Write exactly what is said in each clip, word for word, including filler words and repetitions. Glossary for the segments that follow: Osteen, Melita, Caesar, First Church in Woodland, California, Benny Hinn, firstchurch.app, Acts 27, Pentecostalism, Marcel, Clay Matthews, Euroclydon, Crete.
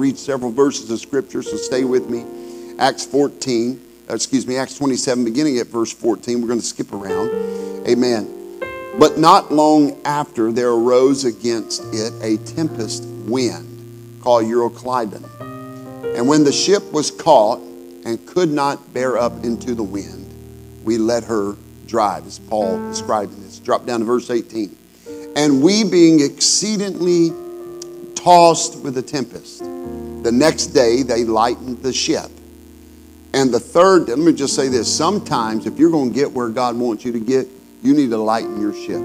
Read several verses of Scripture, so stay with me. Acts fourteen, excuse me, Acts twenty-seven, beginning at verse fourteen. We're going to skip around. Amen. But not long after, there arose against it a tempest wind called Euroclydon. And when the ship was caught and could not bear up into the wind, we let her drive, as Paul described in this. Drop down to verse eighteen. And we, being exceedingly tossed with a tempest, the next day they lightened the ship. And the third, let me just say this, sometimes if you're going to get where God wants you to get, you need to lighten your ship.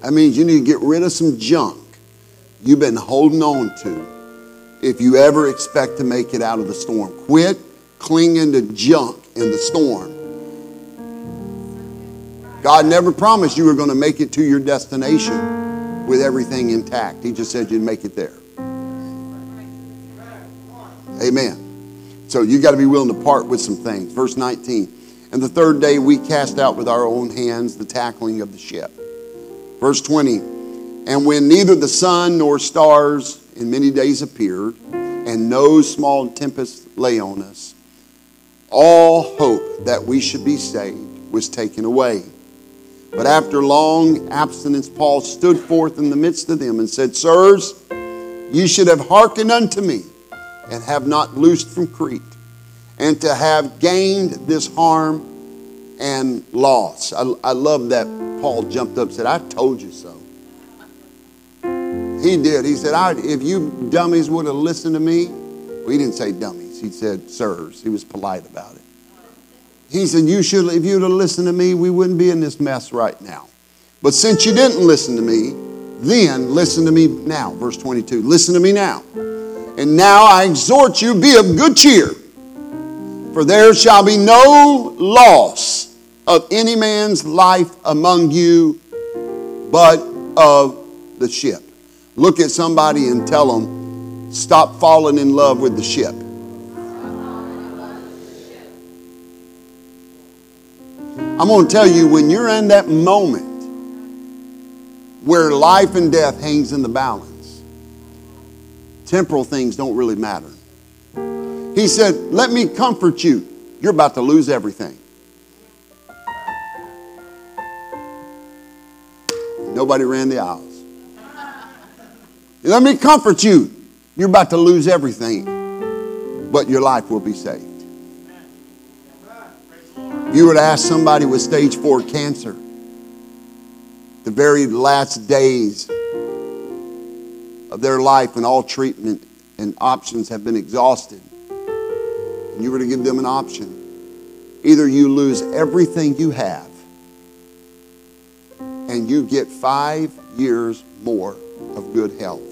That means you need to get rid of some junk you've been holding on to if you ever expect to make it out of the storm. Quit clinging to junk in the storm. God never promised you were going to make it to your destination with everything intact. He just said you'd make it there. Amen. So you got to be willing to part with some things. Verse nineteen. And the third day we cast out with our own hands the tackling of the ship. Verse twenty. And when neither the sun nor stars in many days appeared, and no small tempest lay on us, all hope that we should be saved was taken away. But after long abstinence, Paul stood forth in the midst of them and said, Sirs, you should have hearkened unto me, and have not loosed from Crete, and to have gained this harm and loss. I, I love that Paul jumped up and said, I told you so. He did. He said, I, if you dummies would have listened to me. Well, he didn't say dummies. He said, sirs. He was polite about it. He said, you should, if you would have listened to me, we wouldn't be in this mess right now. But since you didn't listen to me, then listen to me now. Verse twenty-two, listen to me now. And now I exhort you, be of good cheer, for there shall be no loss of any man's life among you, but of the ship. Look at somebody and tell them, stop falling in love with the ship. I'm going to tell you, when you're in that moment where life and death hangs in the balance, temporal things don't really matter. He said, let me comfort you. You're about to lose everything. Nobody ran the aisles. Let me comfort you. You're about to lose everything, but your life will be saved. If you were to ask somebody with stage four cancer, the very last days of their life and all treatment and options have been exhausted, and you were to give them an option, either you lose everything you have and you get five years more of good health,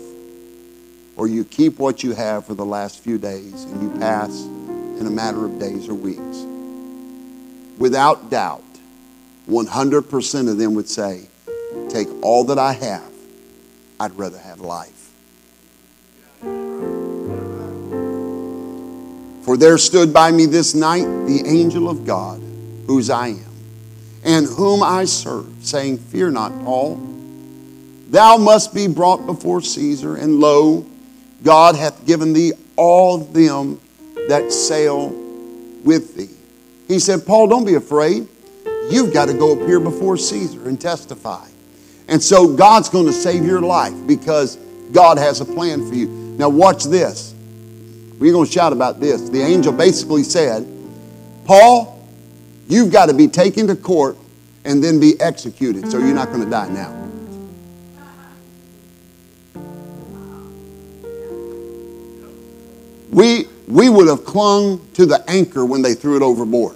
or you keep what you have for the last few days and you pass in a matter of days or weeks. Without doubt, one hundred percent of them would say, take all that I have, I'd rather have life. For there stood by me this night the angel of God, whose I am, and whom I serve, saying, Fear not, Paul. Thou must be brought before Caesar, and lo, God hath given thee all them that sail with thee. He said, Paul, don't be afraid. You've got to go up here before Caesar and testify. And so God's going to save your life because God has a plan for you. Now watch this. We're going to shout about this. The angel basically said, Paul, you've got to be taken to court and then be executed, so you're not going to die now. We, we would have clung to the anchor when they threw it overboard.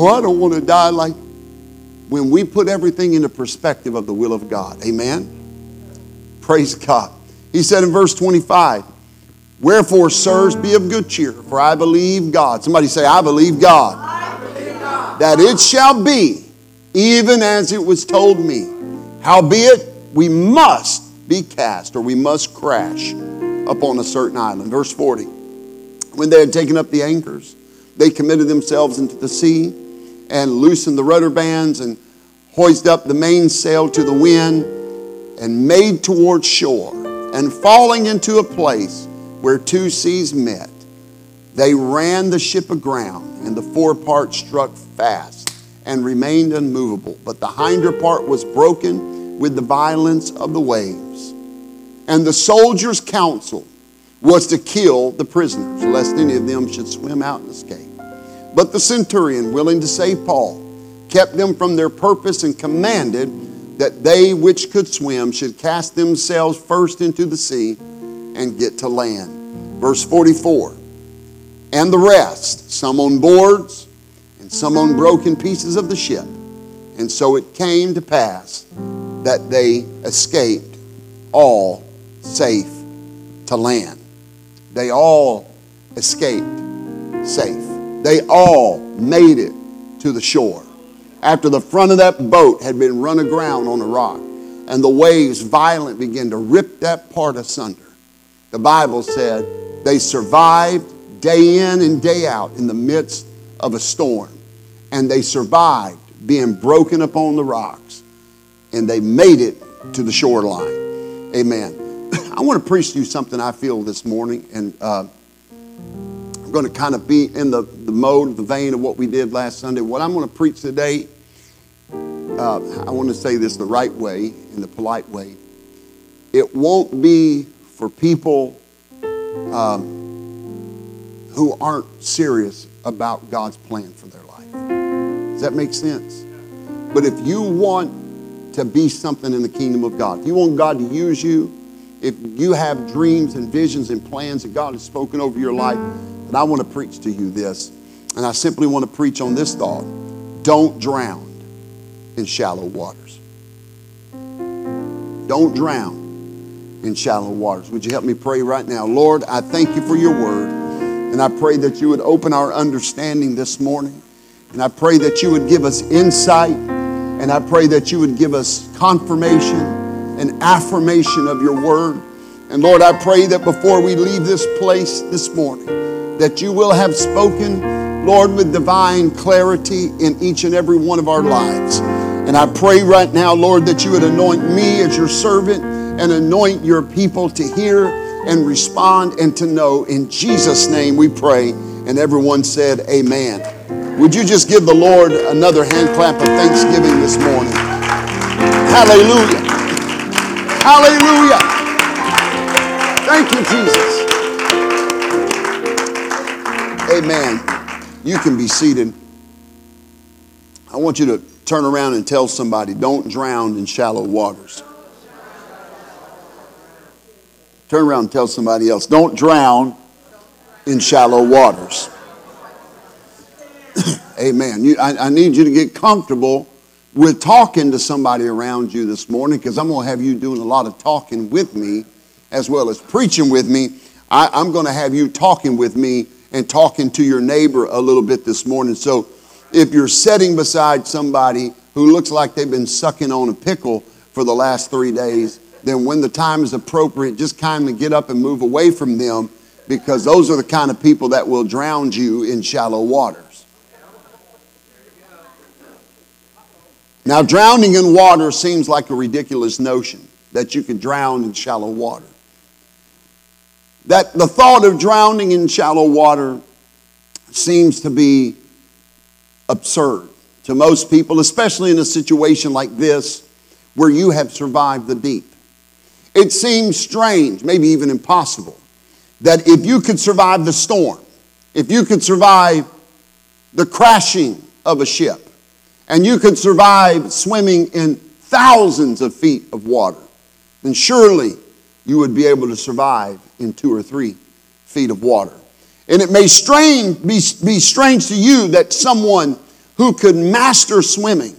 Oh, I don't want to die like... When we put everything into perspective of the will of God. Amen? Praise God. He said in verse twenty-five, Wherefore, sirs, be of good cheer, for I believe God. Somebody say, I believe God. I believe God. That it shall be, even as it was told me. Howbeit, we must be cast, or we must crash upon a certain island. Verse forty, when they had taken up the anchors, they committed themselves into the sea and loosened the rudder bands and hoised up the mainsail to the wind and made towards shore. And falling into a place where two seas met, they ran the ship aground, and the forepart struck fast and remained unmovable. But the hinder part was broken with the violence of the waves. And the soldiers' counsel was to kill the prisoners, lest any of them should swim out and escape. But the centurion, willing to save Paul, kept them from their purpose and commanded that they which could swim should cast themselves first into the sea and get to land. Verse forty-four, and the rest, some on boards and some on broken pieces of the ship. And so it came to pass that they escaped all safe to land. They all escaped safe. They all made it to the shore. After the front of that boat had been run aground on a rock and the waves violent began to rip that part asunder, the Bible said they survived day in and day out in the midst of a storm. And they survived being broken upon the rocks, and they made it to the shoreline. Amen. I want to preach to you something I feel this morning, and uh, I'm going to kind of be in the, the mode, the vein of what we did last Sunday. What I'm going to preach today, uh, I want to say this the right way, in the polite way. It won't be for people um, who aren't serious about God's plan for their life. Does that make sense? But if you want to be something in the kingdom of God, if you want God to use you, if you have dreams and visions and plans that God has spoken over your life, and I want to preach to you this, and I simply want to preach on this thought. Don't drown in shallow waters. Don't drown in shallow waters. Would you help me pray right now? Lord, I thank you for your word, and I pray that you would open our understanding this morning, and I pray that you would give us insight, and I pray that you would give us confirmation and affirmation of your word. And Lord, I pray that before we leave this place this morning, that you will have spoken, Lord, with divine clarity in each and every one of our lives. And I pray right now, Lord, that you would anoint me as your servant and anoint your people to hear and respond and to know. In Jesus' name we pray. And everyone said, amen. Would you just give the Lord another hand clap of thanksgiving this morning? Hallelujah. Hallelujah. Thank you, Jesus. Amen. You can be seated. I want you to turn around and tell somebody, don't drown in shallow waters. Turn around and tell somebody else, don't drown in shallow waters. Amen. You, I, I need you to get comfortable with talking to somebody around you this morning, because I'm going to have you doing a lot of talking with me as well as preaching with me. I, I'm going to have you talking with me and talking to your neighbor a little bit this morning. So if you're sitting beside somebody who looks like they've been sucking on a pickle for the last three days, then when the time is appropriate, just kindly get up and move away from them, because those are the kind of people that will drown you in shallow waters. Now, drowning in water seems like a ridiculous notion, that you could drown in shallow water. That the thought of drowning in shallow water seems to be absurd to most people, especially in a situation like this where you have survived the deep. It seems strange, maybe even impossible, that if you could survive the storm, if you could survive the crashing of a ship, and you could survive swimming in thousands of feet of water, then surely you would be able to survive in two or three feet of water. And it may strange, be, be strange to you that someone who could master swimming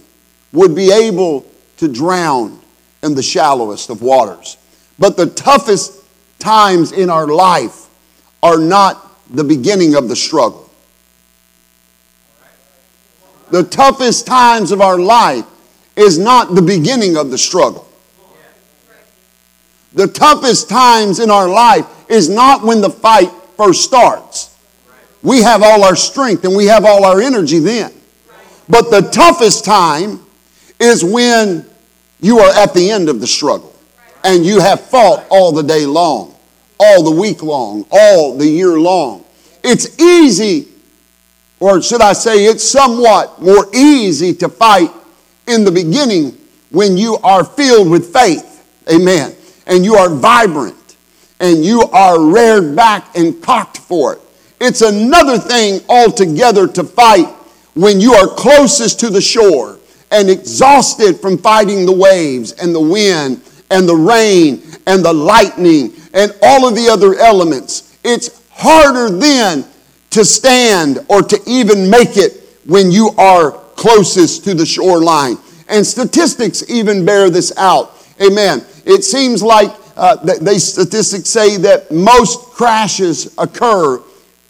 would be able to drown in the shallowest of waters. But the toughest times in our life are not the beginning of the struggle. The toughest times of our life is not the beginning of the struggle. The toughest times in our life is not when the fight first starts. We have all our strength and we have all our energy then. But the toughest time is when you are at the end of the struggle and you have fought all the day long, all the week long, all the year long. It's easy, or should I say it's somewhat more easy to fight in the beginning when you are filled with faith. Amen. And you are vibrant and you are reared back and cocked for it. It's another thing altogether to fight when you are closest to the shore and exhausted from fighting the waves and the wind and the rain and the lightning and all of the other elements. It's harder then to stand or to even make it when you are closest to the shoreline. And statistics even bear this out. Amen. It seems like uh, they statistics say that most crashes occur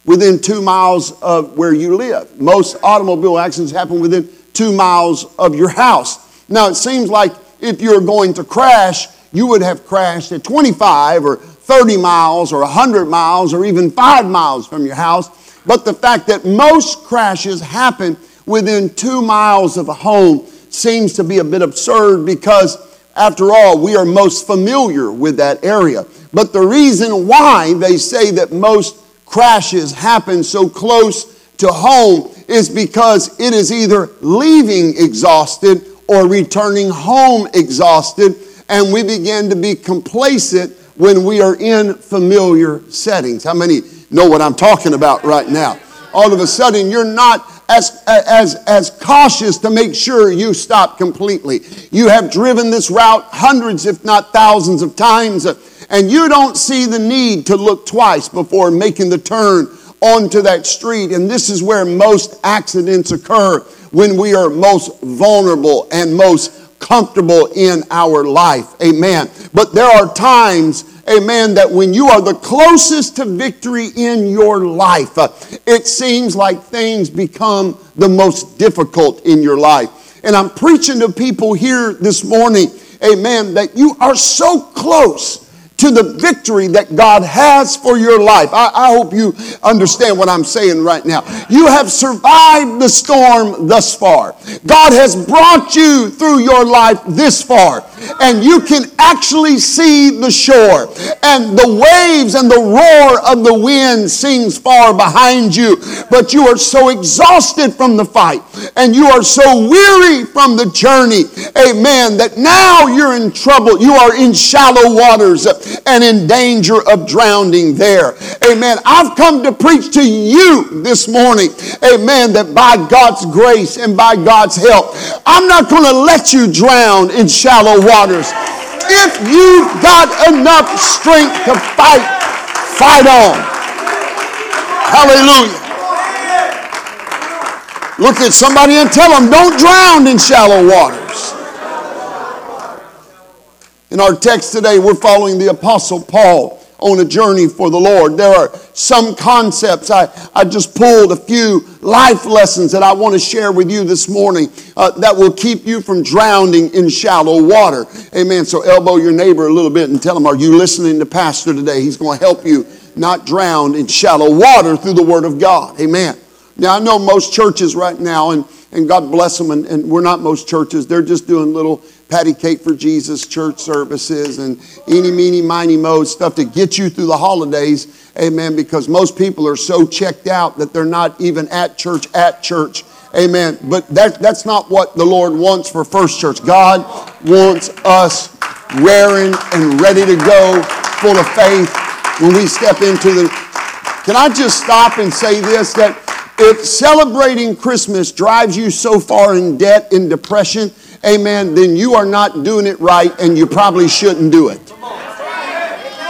within two miles of where you live. Most automobile accidents happen within two miles of your house. Now, it seems like if you're going to crash, you would have crashed at twenty-five or thirty miles or one hundred miles or even five miles from your house. But the fact that most crashes happen within two miles of a home seems to be a bit absurd because, after all, we are most familiar with that area. But the reason why they say that most crashes happen so close to home is because it is either leaving exhausted or returning home exhausted, and we begin to be complacent when we are in familiar settings. How many know what I'm talking about right now? All of a sudden, you're not As, as, as cautious to make sure you stop completely. You have driven this route hundreds, if not thousands of times, and you don't see the need to look twice before making the turn onto that street. And this is where most accidents occur, when we are most vulnerable and most comfortable in our life. Amen. But there are times, amen, that when you are the closest to victory in your life, it seems like things become the most difficult in your life. And I'm preaching to people here this morning, amen, that you are so close to the victory that God has for your life. I, I hope you understand what I'm saying right now. You have survived the storm thus far. God has brought you through your life this far, and you can actually see the shore, and the waves and the roar of the wind seems far behind you, but you are so exhausted from the fight, and you are so weary from the journey, amen, that now you're in trouble. You are in shallow waters and in danger of drowning there. Amen. I've come to preach to you this morning, amen, that by God's grace and by God's help, I'm not going to let you drown in shallow waters. If you've got enough strength to fight, fight on. Hallelujah. Look at somebody and tell them, don't drown in shallow waters. In our text today, we're following the Apostle Paul on a journey for the Lord. There are some concepts. I, I just pulled a few life lessons that I want to share with you this morning uh, that will keep you from drowning in shallow water. Amen. So elbow your neighbor a little bit and tell him, are you listening to Pastor today? He's going to help you not drown in shallow water through the Word of God. Amen. Now, I know most churches right now, and, and God bless them, and, and we're not most churches. They're just doing little patty cake for Jesus church services and eeny, meeny, miny, mo, stuff to get you through the holidays. Amen. Because most people are so checked out that they're not even at church, at church. Amen. But that, that's not what the Lord wants for First Church. God wants us raring and ready to go, full of faith when we step into the... Can I just stop and say this, that if celebrating Christmas drives you so far in debt, in depression, amen, then you are not doing it right, and you probably shouldn't do it.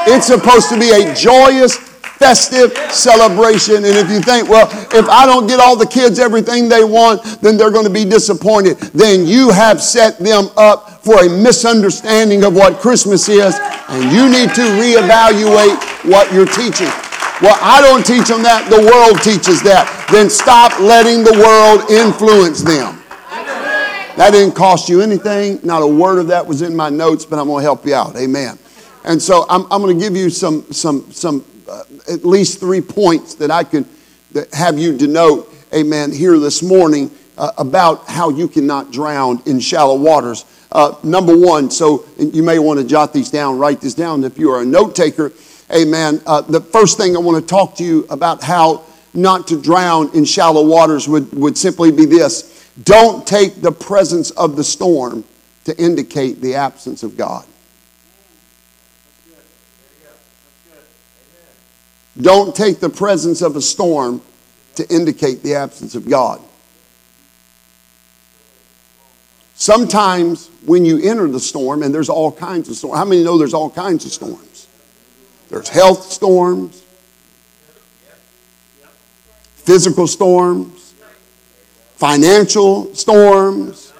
It's supposed to be a joyous, festive celebration. And if you think, well, if I don't get all the kids everything they want, then they're going to be disappointed, then you have set them up for a misunderstanding of what Christmas is, and you need to reevaluate what you're teaching. Well, I don't teach them that. The world teaches that. Then stop letting the world influence them. That didn't cost you anything. Not a word of that was in my notes, but I'm going to help you out. Amen. And so I'm, I'm going to give you some, some, some, uh, at least three points that I could that have you denote, amen, here this morning uh, about how you cannot drown in shallow waters. Uh, number one, so you may want to jot these down, write this down if you are a note taker. Amen. Uh, the first thing I want to talk to you about how not to drown in shallow waters would, would simply be this. Don't take the presence of the storm to indicate the absence of God. Don't take the presence of a storm to indicate the absence of God. Sometimes when you enter the storm, and there's all kinds of storms. How many know there's all kinds of storms? There's health storms, physical storms, financial storms,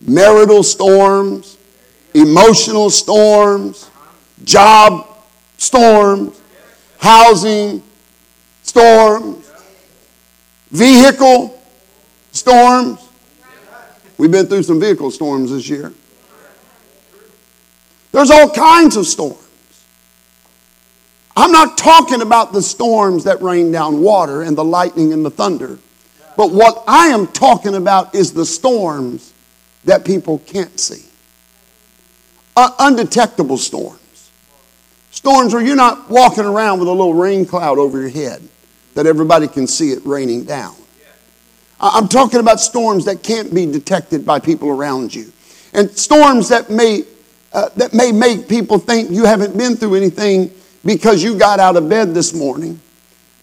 marital storms, emotional storms, job storms, housing storms, vehicle storms. We've been through some vehicle storms this year. There's all kinds of storms. I'm not talking about the storms that rain down water and the lightning and the thunder. But what I am talking about is the storms that people can't see. Uh, undetectable storms. Storms where you're not walking around with a little rain cloud over your head that everybody can see it raining down. I'm talking about storms that can't be detected by people around you. And storms that may, uh, that may make people think you haven't been through anything because you got out of bed this morning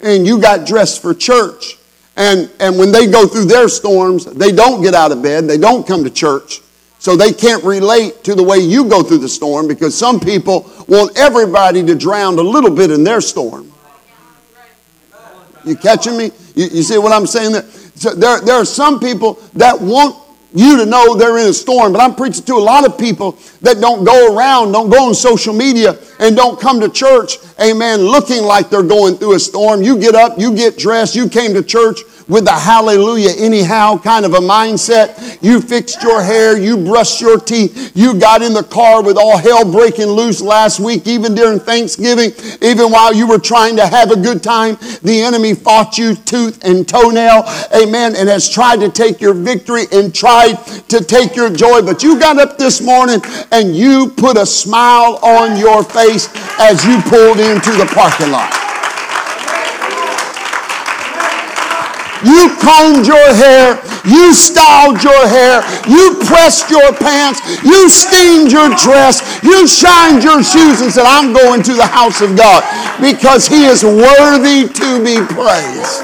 and you got dressed for church. And, and when they go through their storms, they don't get out of bed. They don't come to church. So they can't relate to the way you go through the storm, because some people want everybody to drown a little bit in their storm. You catching me? You, you see what I'm saying there? So there, there are some people that want you to know they're in a storm, but I'm preaching to a lot of people that don't go around, don't go on social media, and don't come to church, amen, looking like they're going through a storm. You get up, you get dressed, you came to church with a hallelujah anyhow kind of a mindset. You fixed your hair, you brushed your teeth, you got in the car with all hell breaking loose last week, even during Thanksgiving, even while you were trying to have a good time, the enemy fought you tooth and toenail, amen, and has tried to take your victory and tried to take your joy. But you got up this morning and you put a smile on your face as you pulled into the parking lot. You combed your hair, you styled your hair, you pressed your pants, you steamed your dress, you shined your shoes and said, I'm going to the house of God because he is worthy to be praised.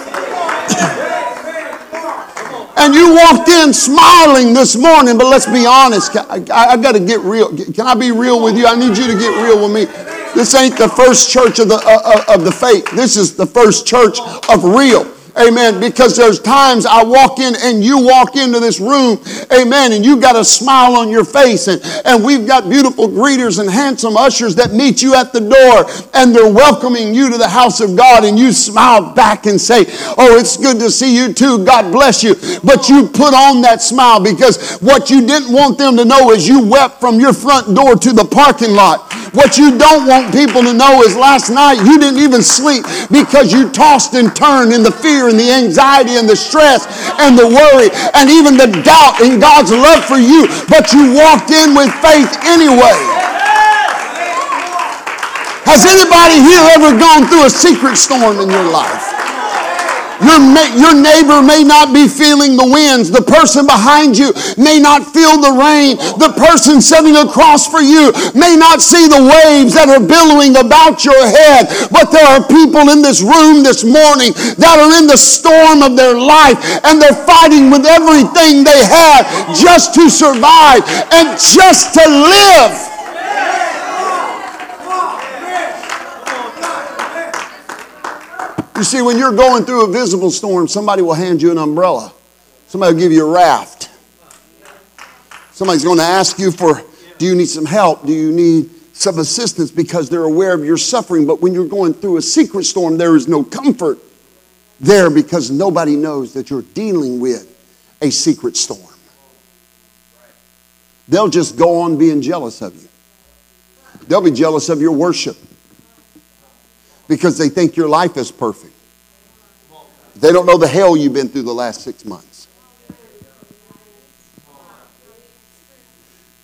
And you walked in smiling this morning, but let's be honest. I, I, I got to get real. Can I be real with you? I need you to get real with me. This ain't the first church of the uh, of the faith. This is the first church of real. Amen. Because there's times I walk in and you walk into this room. Amen. And you got a smile on your face. And, and we've got beautiful greeters and handsome ushers that meet you at the door. And they're welcoming you to the house of God. And you smile back and say, oh, it's good to see you too. God bless you. But you put on that smile because what you didn't want them to know is you wept from your front door to the parking lot. What you don't want people to know is last night you didn't even sleep because you tossed and turned in the fear and the anxiety and the stress and the worry and even the doubt in God's love for you, but you walked in with faith anyway. Has anybody here ever gone through a secret storm in your life? Your, your neighbor may not be feeling the winds. The person behind you may not feel the rain. The person sitting across for you may not see the waves that are billowing about your head. But there are people in this room this morning that are in the storm of their life, and they're fighting with everything they have just to survive and just to live. You see, when you're going through a visible storm, somebody will hand you an umbrella. Somebody will give you a raft. Somebody's going to ask you for, do you need some help? Do you need some assistance because they're aware of your suffering. But when you're going through a secret storm, there is no comfort there because nobody knows that you're dealing with a secret storm. They'll just go on being jealous of you. They'll be jealous of your worship because they think your life is perfect. They don't know the hell you've been through the last six months.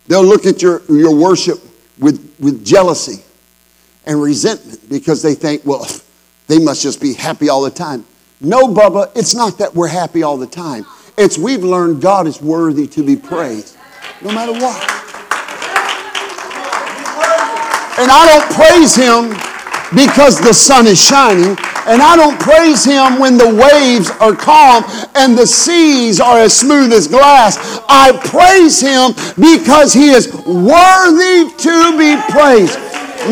They'll look at your, your worship with, with jealousy and resentment because they think, well, they must just be happy all the time. No, Bubba, it's not that we're happy all the time. It's we've learned God is worthy to be praised no matter what. And I don't praise him because the sun is shining. And I don't praise him when the waves are calm and the seas are as smooth as glass. I praise him because he is worthy to be praised.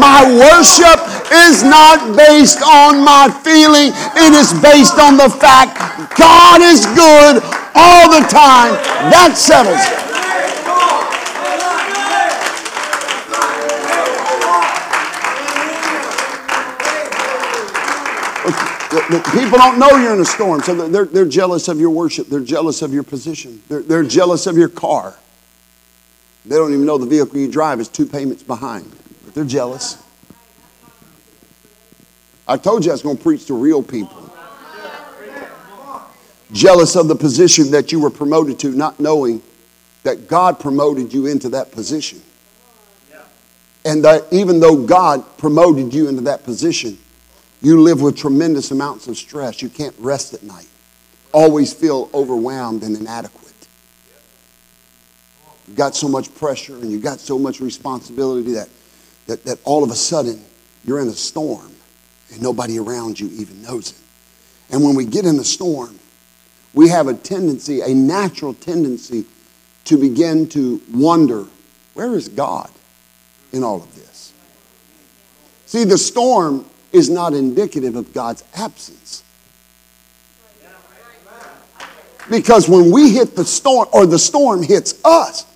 My worship is not based on my feeling. It is based on the fact God is good all the time. That settles it. People don't know you're in a storm, so they're, they're jealous of your worship. They're jealous of your position. They're, they're jealous of your car. They don't even know the vehicle you drive is two payments behind. But they're jealous. I told you I was going to preach to real people. Jealous of the position that you were promoted to, not knowing that God promoted you into that position. And that even though God promoted you into that position, you live with tremendous amounts of stress. You can't rest at night. Always feel overwhelmed and inadequate. You've got so much pressure and you've got so much responsibility that, that, that all of a sudden you're in a storm and nobody around you even knows it. And when we get in a storm, we have a tendency, a natural tendency to begin to wonder, where is God in all of this? See, the storm is not indicative of God's absence. Because when we hit the storm, or the storm hits us,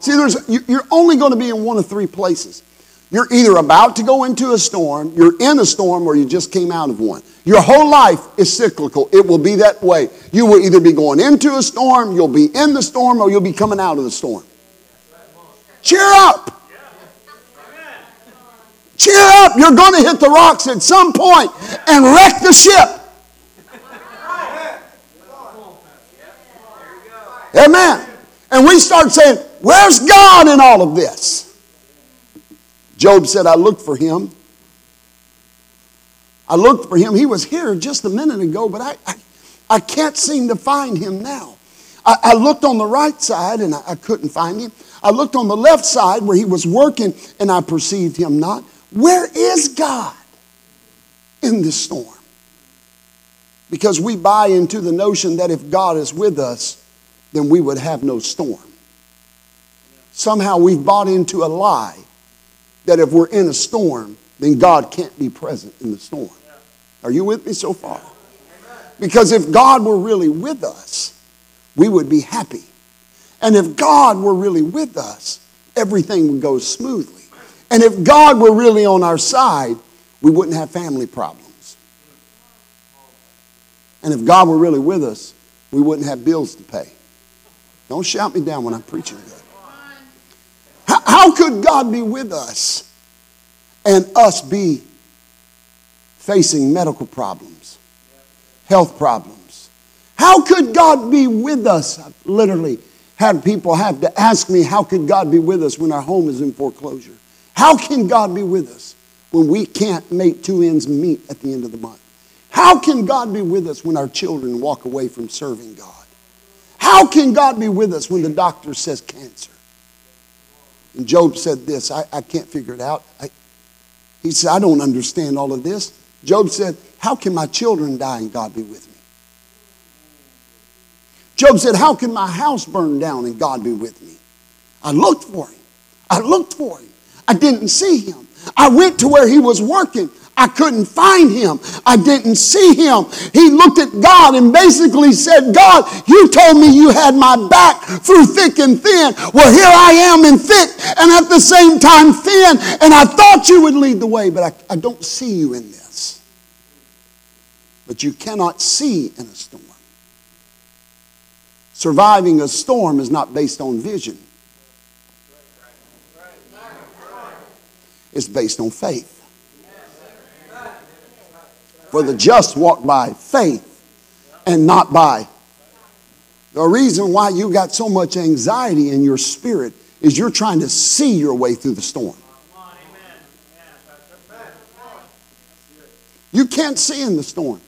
see, there's, you're only going to be in one of three places. You're either about to go into a storm, you're in a storm, or you just came out of one. Your whole life is cyclical. It will be that way. You will either be going into a storm, you'll be in the storm, or you'll be coming out of the storm. Cheer up! Cheer up. You're going to hit the rocks at some point and wreck the ship. Amen. And we start saying, where's God in all of this? Job said, I looked for him. I looked for him. He was here just a minute ago, but I, I, I can't seem to find him now. I, I looked on the right side and I, I couldn't find him. I looked on the left side where he was working and I perceived him not. Where is God in this storm? Because we buy into the notion that if God is with us, then we would have no storm. Somehow we've bought into a lie that if we're in a storm, then God can't be present in the storm. Are you with me so far? Because if God were really with us, we would be happy. And if God were really with us, everything would go smoothly. And if God were really on our side, we wouldn't have family problems. And if God were really with us, we wouldn't have bills to pay. Don't shout me down when I'm preaching that. How, how could God be with us and us be facing medical problems, health problems? How could God be with us? I've literally had people have to ask me, how could God be with us when our home is in foreclosure? How can God be with us when we can't make two ends meet at the end of the month? How can God be with us when our children walk away from serving God? How can God be with us when the doctor says cancer? And Job said this, I, I can't figure it out. I, he said, I don't understand all of this. Job said, how can my children die and God be with me? Job said, how can my house burn down and God be with me? I looked for him. I looked for him. I didn't see him. I went to where he was working. I couldn't find him. I didn't see him. He looked at God and basically said, God, you told me you had my back through thick and thin. Well, here I am in thick and at the same time thin, and I thought you would lead the way, but I, I don't see you in this. But you cannot see in a storm. Surviving a storm is not based on vision. It's based on faith. For the just walk by faith and not by. The reason why you got so much anxiety in your spirit is you're trying to see your way through the storm. You can't see in the storm.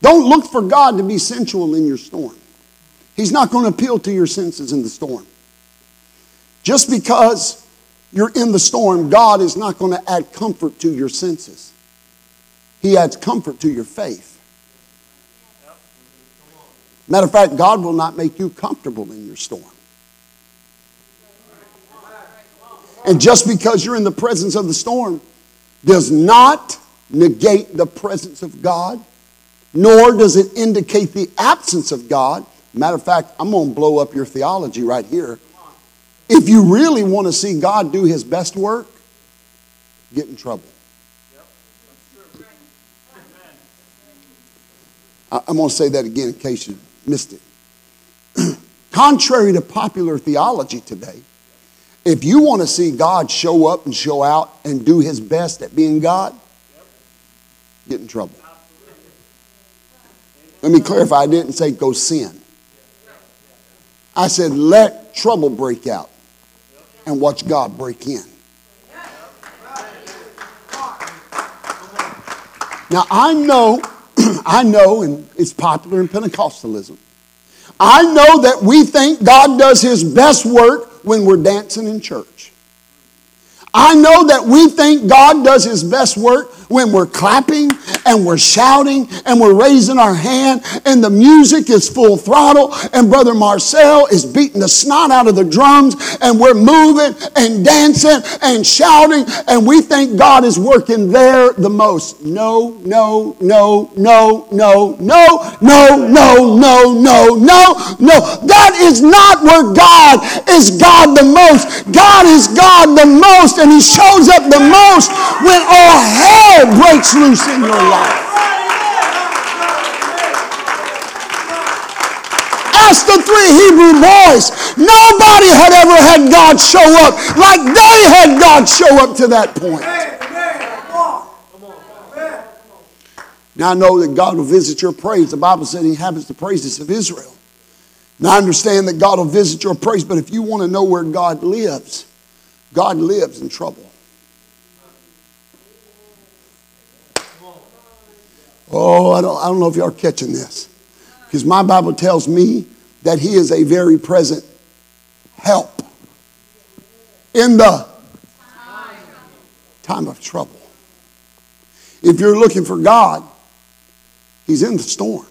Don't look for God to be sensual in your storm. He's not going to appeal to your senses in the storm. Just because you're in the storm, God is not going to add comfort to your senses. He adds comfort to your faith. Matter of fact, God will not make you comfortable in your storm. And just because you're in the presence of the storm does not negate the presence of God, nor does it indicate the absence of God. Matter of fact, I'm going to blow up your theology right here. If you really want to see God do his best work, get in trouble. I'm going to say that again in case you missed it. Contrary to popular theology today, if you want to see God show up and show out and do his best at being God, get in trouble. Let me clarify, I didn't say go sin. I said let trouble break out and watch God break in. Now I know, I know, and it's popular in Pentecostalism, I know that we think God does his best work when we're dancing in church. I know that we think God does his best work when we're clapping and we're shouting and we're raising our hand and the music is full throttle and Brother Marcel is beating the snot out of the drums and we're moving and dancing and shouting and we think God is working there the most. No, no, no, no, no, no, no, no, no, no, no, no. That is not where God is God the most. God is God the most, and he shows up the most when all hell breaks loose in your life. Ask the three Hebrew boys. Nobody had ever had God show up like they had God show up to that point. Now I know that God will visit your praise. The Bible said he inhabits the praises of Israel. Now I understand that God will visit your praise, but if you want to know where God lives, God lives in trouble. Oh, I don't, I don't know if y'all are catching this. Because my Bible tells me that he is a very present help in the time of trouble. If you're looking for God, he's in the storm.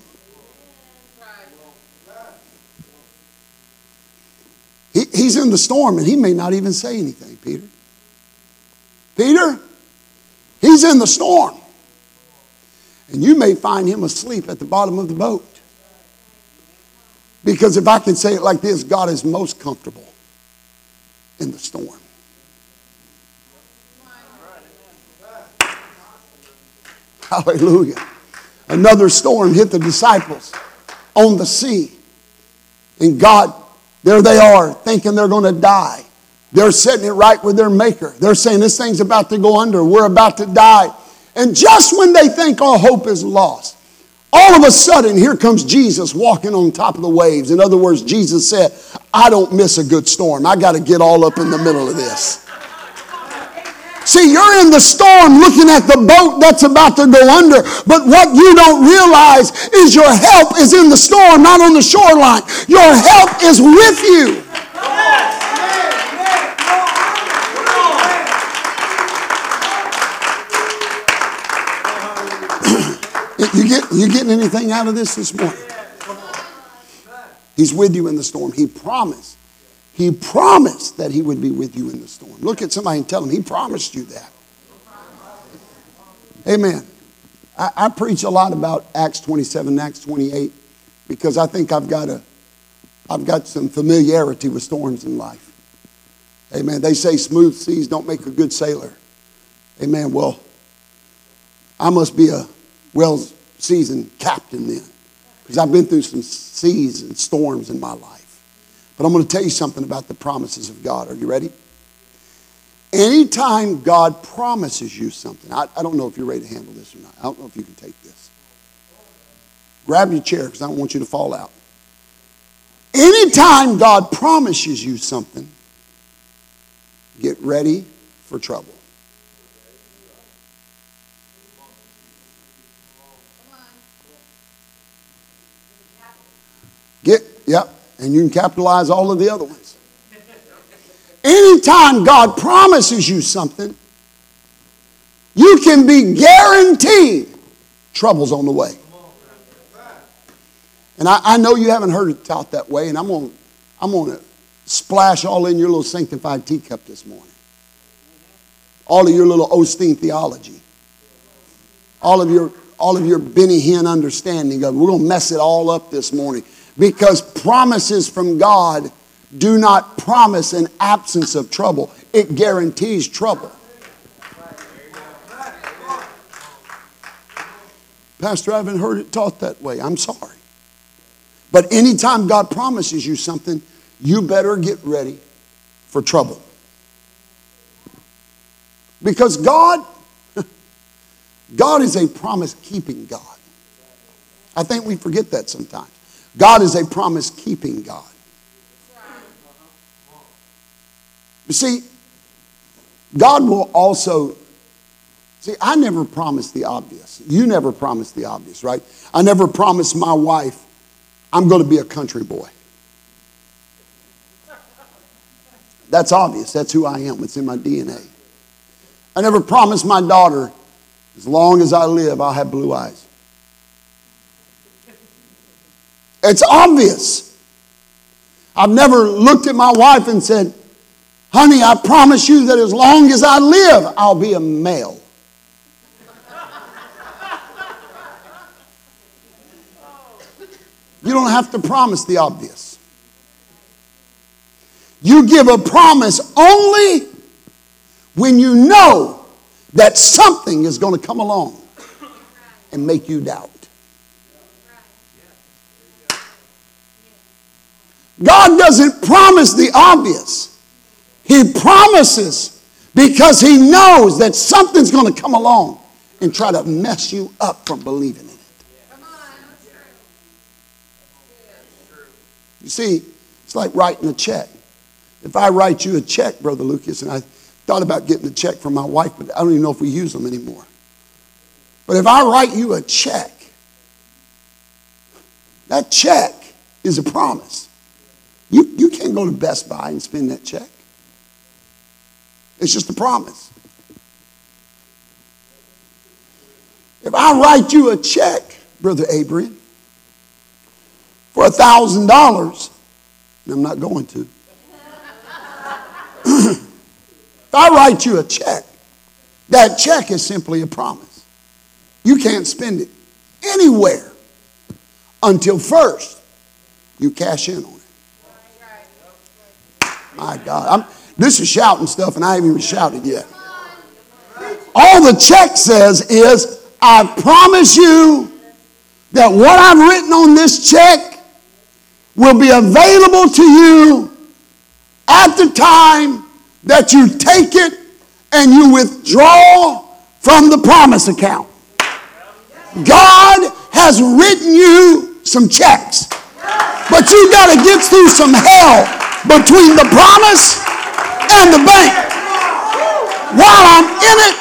He, he's in the storm and he may not even say anything, Peter. Peter, he's in the storm. And you may find him asleep at the bottom of the boat. Because if I can say it like this, God is most comfortable in the storm. Hallelujah. Another storm hit the disciples on the sea. And God, there they are, thinking they're going to die. They're setting it right with their maker. They're saying this thing's about to go under. We're about to die. And just when they think all hope is lost, all of a sudden, here comes Jesus walking on top of the waves. In other words, Jesus said, I don't miss a good storm. I got to get all up in the middle of this. See, you're in the storm looking at the boat that's about to go under. But what you don't realize is your help is in the storm, not on the shoreline. Your help is with you. You get, you getting anything out of this this morning? He's with you in the storm. He promised. He promised that he would be with you in the storm. Look at somebody and tell them, he promised you that. Amen. I, I preach a lot about Acts twenty-seven and Acts twenty-eight because I think I've got a, I've got some familiarity with storms in life. Amen. They say smooth seas don't make a good sailor. Amen. Well, I must be a well-seasoned captain then, because I've been through some seas and storms in my life. But I'm going to tell you something about the promises of God. Are you ready? Anytime God promises you something, I, I don't know if you're ready to handle this or not. I don't know if you can take this. Grab your chair because I don't want you to fall out. Anytime God promises you something, get ready for trouble. Get, yep, and you can capitalize all of the other ones. Anytime God promises you something, you can be guaranteed trouble's on the way. And I, I know you haven't heard it taught that way, and I'm gonna, I'm gonna splash all in your little sanctified teacup this morning. All of your little Osteen theology. All of your, all of your Benny Hinn understanding of, we're gonna mess it all up this morning. Because promises from God do not promise an absence of trouble. It guarantees trouble. Pastor, I haven't heard it taught that way. I'm sorry. But anytime God promises you something, you better get ready for trouble. Because God, God is a promise-keeping God. I think we forget that sometimes. God is a promise-keeping God. You see, God will also... See, I never promised the obvious. You never promised the obvious, right? I never promised my wife, I'm going to be a country boy. That's obvious. That's who I am. It's in my D N A. I never promised my daughter, as long as I live, I'll have blue eyes. It's obvious. I've never looked at my wife and said, honey, I promise you that as long as I live, I'll be a male. You don't have to promise the obvious. You give a promise only when you know that something is going to come along and make you doubt. God doesn't promise the obvious. He promises because he knows that something's going to come along and try to mess you up from believing in it. You see, it's like writing a check. If I write you a check, Brother Lucas, and I thought about getting a check from my wife, but I don't even know if we use them anymore. But if I write you a check, that check is a promise. You, you can't go to Best Buy and spend that check. It's just a promise. If I write you a check, Brother Abraham, for a thousand dollars, and I'm not going to. If I write you a check, that check is simply a promise. You can't spend it anywhere until first you cash in on it. My God, I'm, this is shouting stuff and I haven't even shouted yet. All the check says is, I promise you that what I've written on this check will be available to you at the time that you take it and you withdraw from the promise account. God has written you some checks, but you got to get through some hell between the promise and the bank. While I'm in it,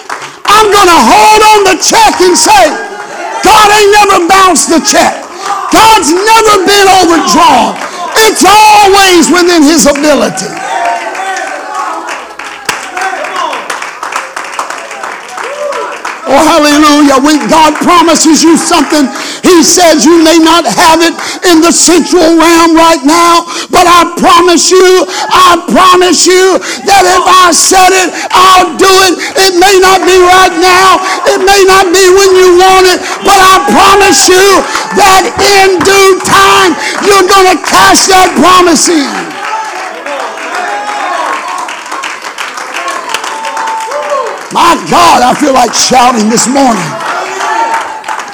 I'm going to hold on the check and say, God ain't never bounced the check. God's never been overdrawn. It's always within his ability. Oh, hallelujah. When God promises you something, he says you may not have it in the sensual realm right now, but I promise you, I promise you that if I said it, I'll do it. It may not be right now. It may not be when you want it, but I promise you that in due time, you're going to cash that promise in. My God, I feel like shouting this morning.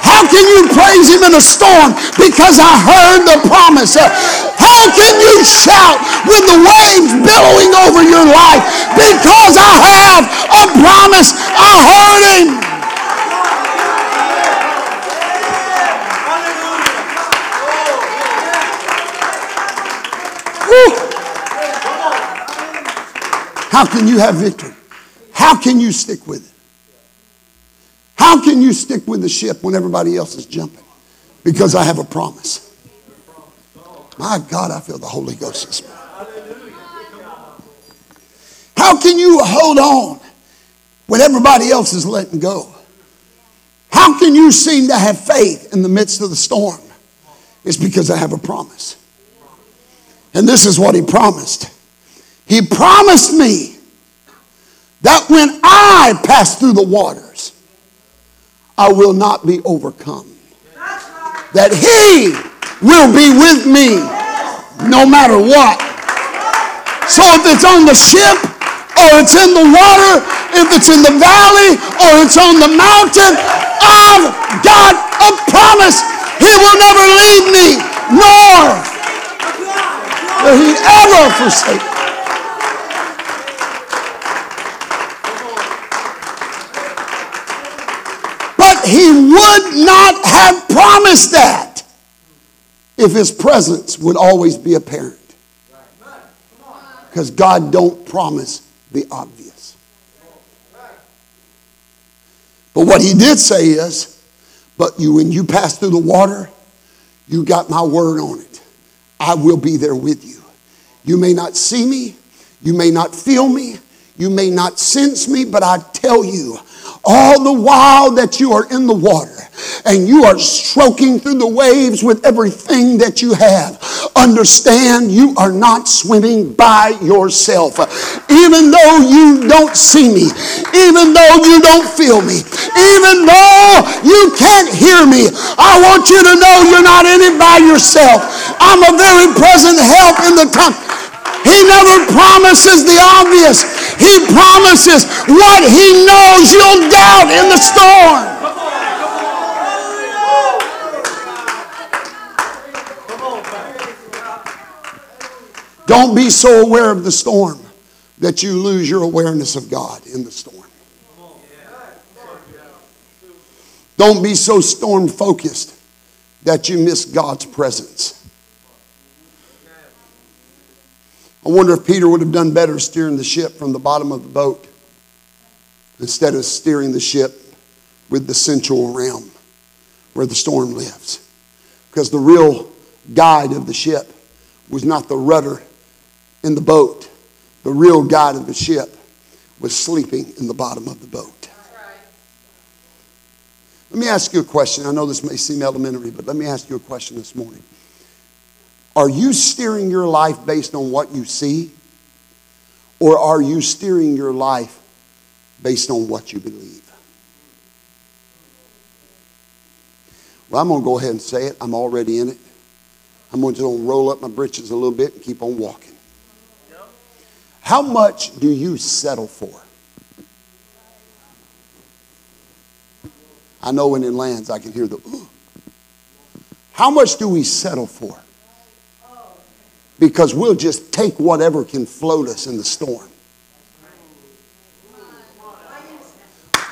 How can you praise him in a storm? Because I heard the promise. How can you shout when the waves billowing over your life? Because I have a promise. I heard him. Woo. How can you have victory? How can you stick with it? How can you stick with the ship when everybody else is jumping? Because I have a promise. My God, I feel the Holy Ghost this morning. How can you hold on when everybody else is letting go? How can you seem to have faith in the midst of the storm? It's because I have a promise. And this is what he promised. He promised me that when I pass through the waters, I will not be overcome. That he will be with me no matter what. So if it's on the ship, or it's in the water, if it's in the valley, or it's on the mountain, I've got a promise. He will never leave me, nor will he ever forsake me. He would not have promised that if his presence would always be apparent. Because God don't promise the obvious. But what he did say is, but you, when you pass through the water, you got my word on it. I will be there with you. You may not see me. You may not feel me. You may not sense me, but I tell you, all the while that you are in the water and you are stroking through the waves with everything that you have, understand you are not swimming by yourself. Even though you don't see me, even though you don't feel me, even though you can't hear me, I want you to know you're not in it by yourself. I'm a very present help in the time. He never promises the obvious. He promises what he knows you'll doubt in the storm. Come on, come on. Come on. Don't be so aware of the storm that you lose your awareness of God in the storm. Don't be so storm focused that you miss God's presence. I wonder if Peter would have done better steering the ship from the bottom of the boat instead of steering the ship with the sensual realm where the storm lives. Because the real guide of the ship was not the rudder in the boat. The real guide of the ship was sleeping in the bottom of the boat. Let me ask you a question. I know this may seem elementary, but let me ask you a question this morning. Are you steering your life based on what you see? Or are you steering your life based on what you believe? Well, I'm going to go ahead and say it. I'm already in it. I'm going to roll up my britches a little bit and keep on walking. How much do you settle for? I know when it lands, I can hear the ooh. How much do we settle for? Because we'll just take whatever can float us in the storm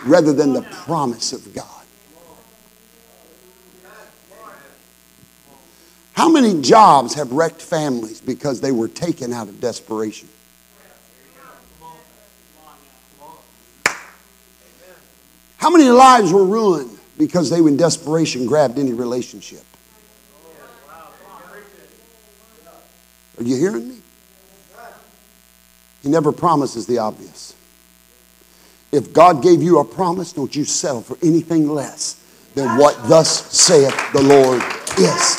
rather than the promise of God. How many jobs have wrecked families because they were taken out of desperation? How many lives were ruined because they, in desperation, grabbed any relationship? Are you hearing me? He never promises the obvious. If God gave you a promise, don't you settle for anything less than what thus saith the Lord is.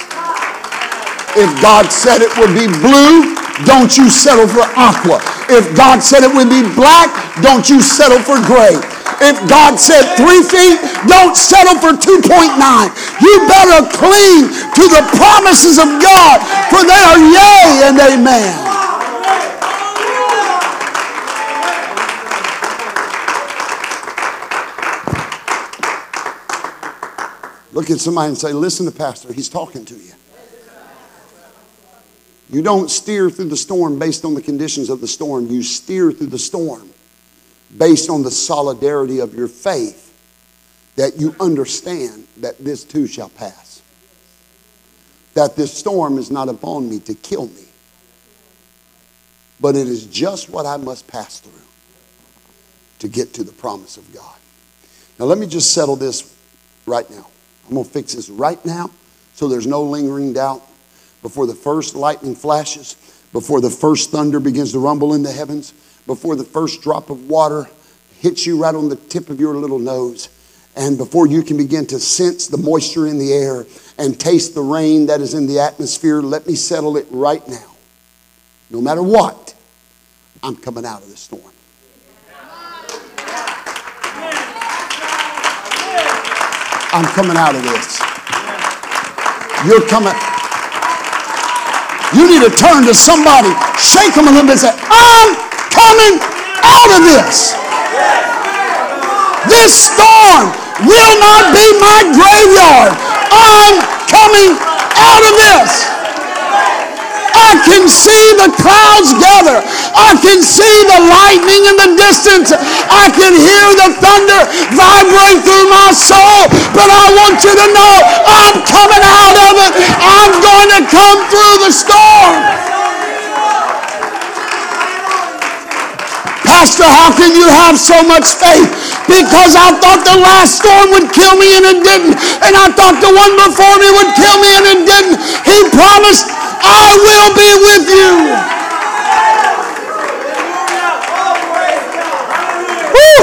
If God said it would be blue, don't you settle for aqua. If God said it would be black, don't you settle for gray. If God said three feet, don't settle for two point nine. You better cling to the promises of God, for they are yea and amen. Look at somebody and say, listen to Pastor, he's talking to you. You don't steer through the storm based on the conditions of the storm. You steer through the storm based on the solidarity of your faith, that you understand that this too shall pass. That this storm is not upon me to kill me, but it is just what I must pass through to get to the promise of God. Now let me just settle this right now. I'm going to fix this right now so there's no lingering doubt. Before the first lightning flashes, before the first thunder begins to rumble in the heavens, before the first drop of water hits you right on the tip of your little nose, and before you can begin to sense the moisture in the air and taste the rain that is in the atmosphere, let me settle it right now. No matter what, I'm coming out of the storm. I'm coming out of this. You're coming. You need to turn to somebody, shake them a little bit, and say, I'm coming out of this. This storm will not be my graveyard. I'm coming out of this. I can see the clouds gather. I can see the lightning in the distance. I can hear the thunder vibrate through my soul. But I want you to know I'm coming out of it. I'm going to come through the storm. Pastor, how can you have so much faith? Because I thought the last storm would kill me and it didn't. And I thought the one before me would kill me and it didn't. He promised, I will be with you. Woo!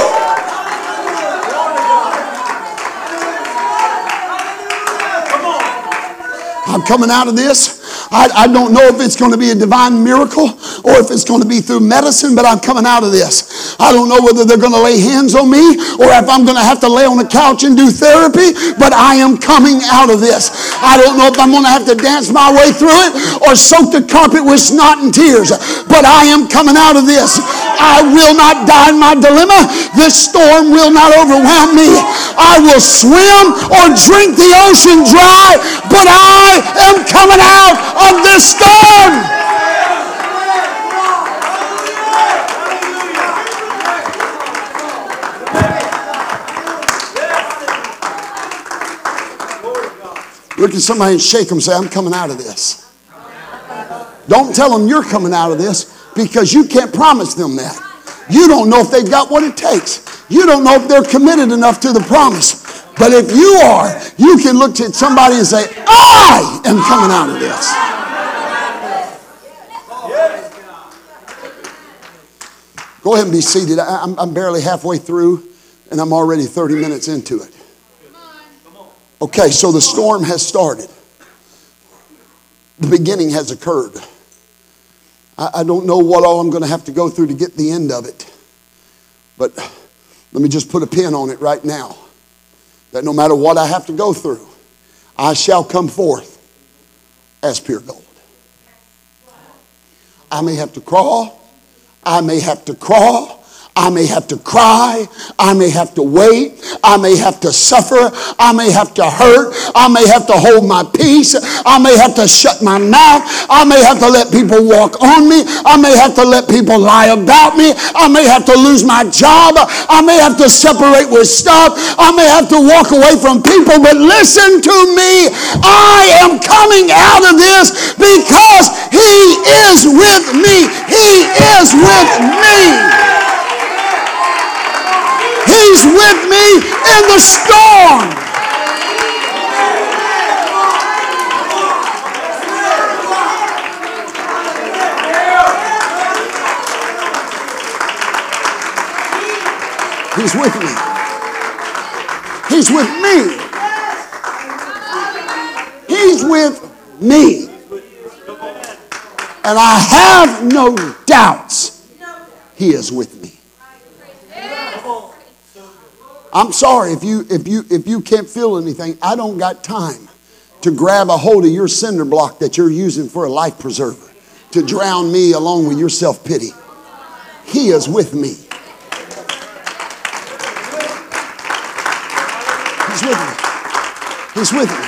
I'm coming out of this. I, I don't know if it's going to be a divine miracle or if it's going to be through medicine, but I'm coming out of this. I don't know whether they're going to lay hands on me or if I'm going to have to lay on the couch and do therapy, but I am coming out of this. I don't know if I'm going to have to dance my way through it or soak the carpet with snot and tears, but I am coming out of this. I will not die in my dilemma. This storm will not overwhelm me. I will swim or drink the ocean dry, but I am coming out of this storm. Look at somebody and shake them and say, I'm coming out of this. Don't tell them you're coming out of this, because you can't promise them that. You don't know if they've got what it takes. You don't know if they're committed enough to the promise. But if you are, you can look at somebody and say, I am coming out of this. Go ahead and be seated. I, I'm, I'm barely halfway through, and I'm already thirty minutes into it. Okay, so the storm has started. The beginning has occurred. I, I don't know what all I'm going to have to go through to get the end of it. But let me just put a pin on it right now. That no matter what I have to go through, I shall come forth as pure gold. I may have to crawl. I may have to crawl. I may have to cry. I may have to wait. I may have to suffer. I may have to hurt. I may have to hold my peace. I may have to shut my mouth. I may have to let people walk on me. I may have to let people lie about me. I may have to lose my job. I may have to separate with stuff. I may have to walk away from people. But listen to me. I am coming out of this because He is with me. He is with me. He's with me in the storm. He He's with me. He's with me. He's with me. And I have no doubts He is with me. I'm sorry if you if you if you can't feel anything. I don't got time to grab a hold of your cinder block that you're using for a life preserver to drown me along with your self-pity. He is with me. He's with me. He's with me.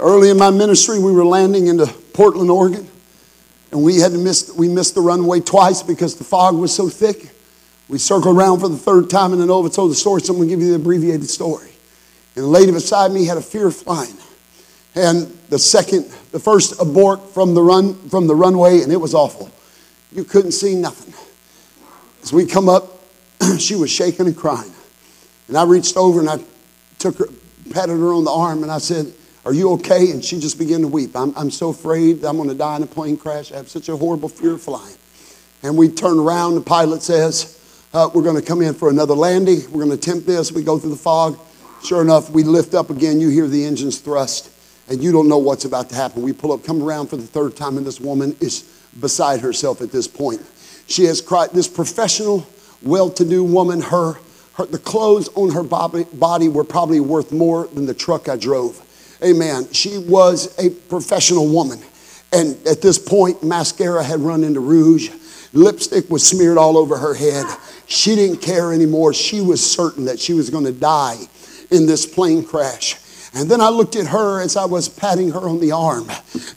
Early in my ministry, we were landing into Portland, Oregon, and we had to miss we missed the runway twice because the fog was so thick. We circled around for the third time, and then over told the story. Someone give you the abbreviated story. And the lady beside me had a fear of flying. And the second, the first abort from the run from the runway, and it was awful. You couldn't see nothing. As we come up, she was shaking and crying. And I reached over and I took her, patted her on the arm, and I said, "Are you okay?" And she just began to weep. I'm I'm so afraid I'm going to die in a plane crash. I have such a horrible fear of flying. And we turned around. The pilot says, Uh, we're going to come in for another landing. We're going to attempt this. We go through the fog. Sure enough, we lift up again. You hear the engines thrust, and you don't know what's about to happen. We pull up, come around for the third time, and this woman is beside herself at this point. She has cried. This professional, well-to-do woman, her, her the clothes on her body, body were probably worth more than the truck I drove. Amen. She was a professional woman, and at this point, mascara had run into rouge. Lipstick was smeared all over her head. She didn't care anymore. She was certain that she was going to die in this plane crash. And then I looked at her as I was patting her on the arm.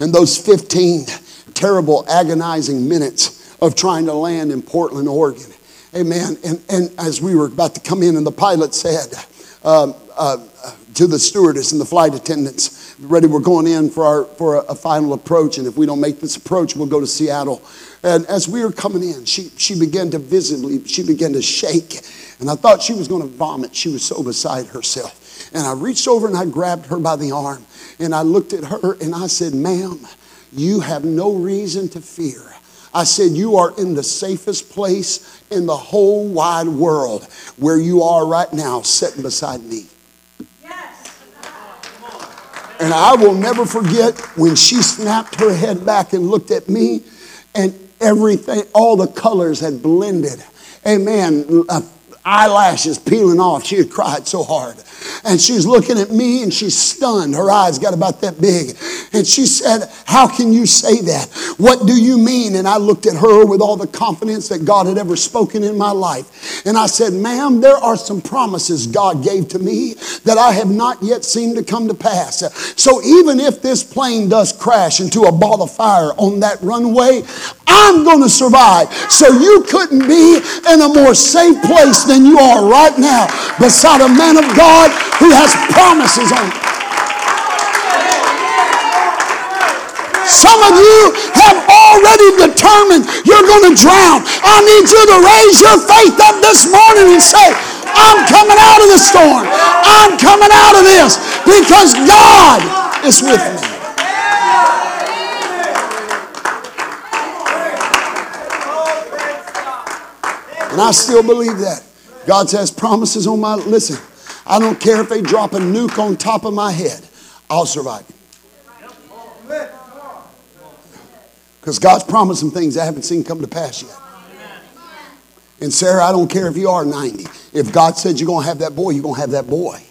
And those fifteen terrible, agonizing minutes of trying to land in Portland, Oregon. Amen. And, and as we were about to come in, and the pilot said um, uh, to the stewardess and the flight attendants, ready, we're going in for, our, for a, a final approach. And if we don't make this approach, we'll go to Seattle. And as we were coming in, she, she began to visibly, she began to shake. And I thought she was going to vomit. She was so beside herself. And I reached over and I grabbed her by the arm. And I looked at her and I said, "Ma'am, you have no reason to fear." I said, "You are in the safest place in the whole wide world where you are right now, sitting beside me." Yes. And I will never forget when she snapped her head back and looked at me. And everything, all the colors had blended. Amen. Uh, eyelashes peeling off. She had cried so hard. And she was looking at me and she's stunned. Her eyes got about that big. And she said, "How can you say that? What do you mean?" And I looked at her with all the confidence that God had ever spoken in my life. And I said, "Ma'am, there are some promises God gave to me that I have not yet seen to come to pass. So even if this plane does crash into a ball of fire on that runway, I'm going to survive. So you couldn't be in a more safe place than you are right now beside a man of God who has promises on you." Some of you have already determined you're going to drown. I need you to raise your faith up this morning and say, "I'm coming out of the storm. I'm coming out of this because God is with me." And I still believe that. God has promises on my, listen, I don't care if they drop a nuke on top of my head. I'll survive it. Because God's promising things I haven't seen come to pass yet. And Sarah, I don't care if you are ninety. If God said you're going to have that boy, you're going to have that boy.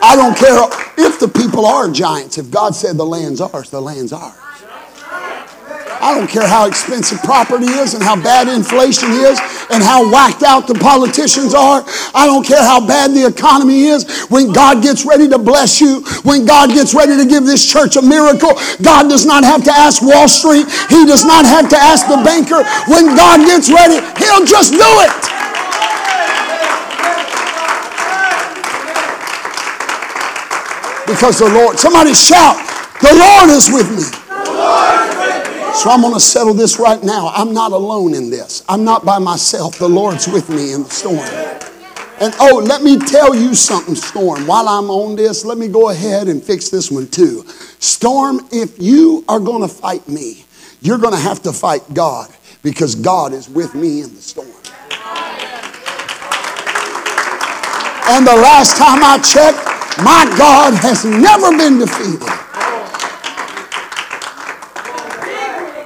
I don't care if the people are giants. If God said the land's ours, the land's ours. I don't care how expensive property is and how bad inflation is and how whacked out the politicians are. I don't care how bad the economy is. When God gets ready to bless you, when God gets ready to give this church a miracle, God does not have to ask Wall Street. He does not have to ask the banker. When God gets ready, He'll just do it. Because the Lord, somebody shout, "The Lord is with me." The Lord is with me. So I'm going to settle this right now. I'm not alone in this. I'm not by myself. The Lord's with me in the storm. And oh, let me tell you something, Storm. While I'm on this, let me go ahead and fix this one too. Storm, if you are going to fight me, you're going to have to fight God, because God is with me in the storm. And the last time I checked, my God has never been defeated.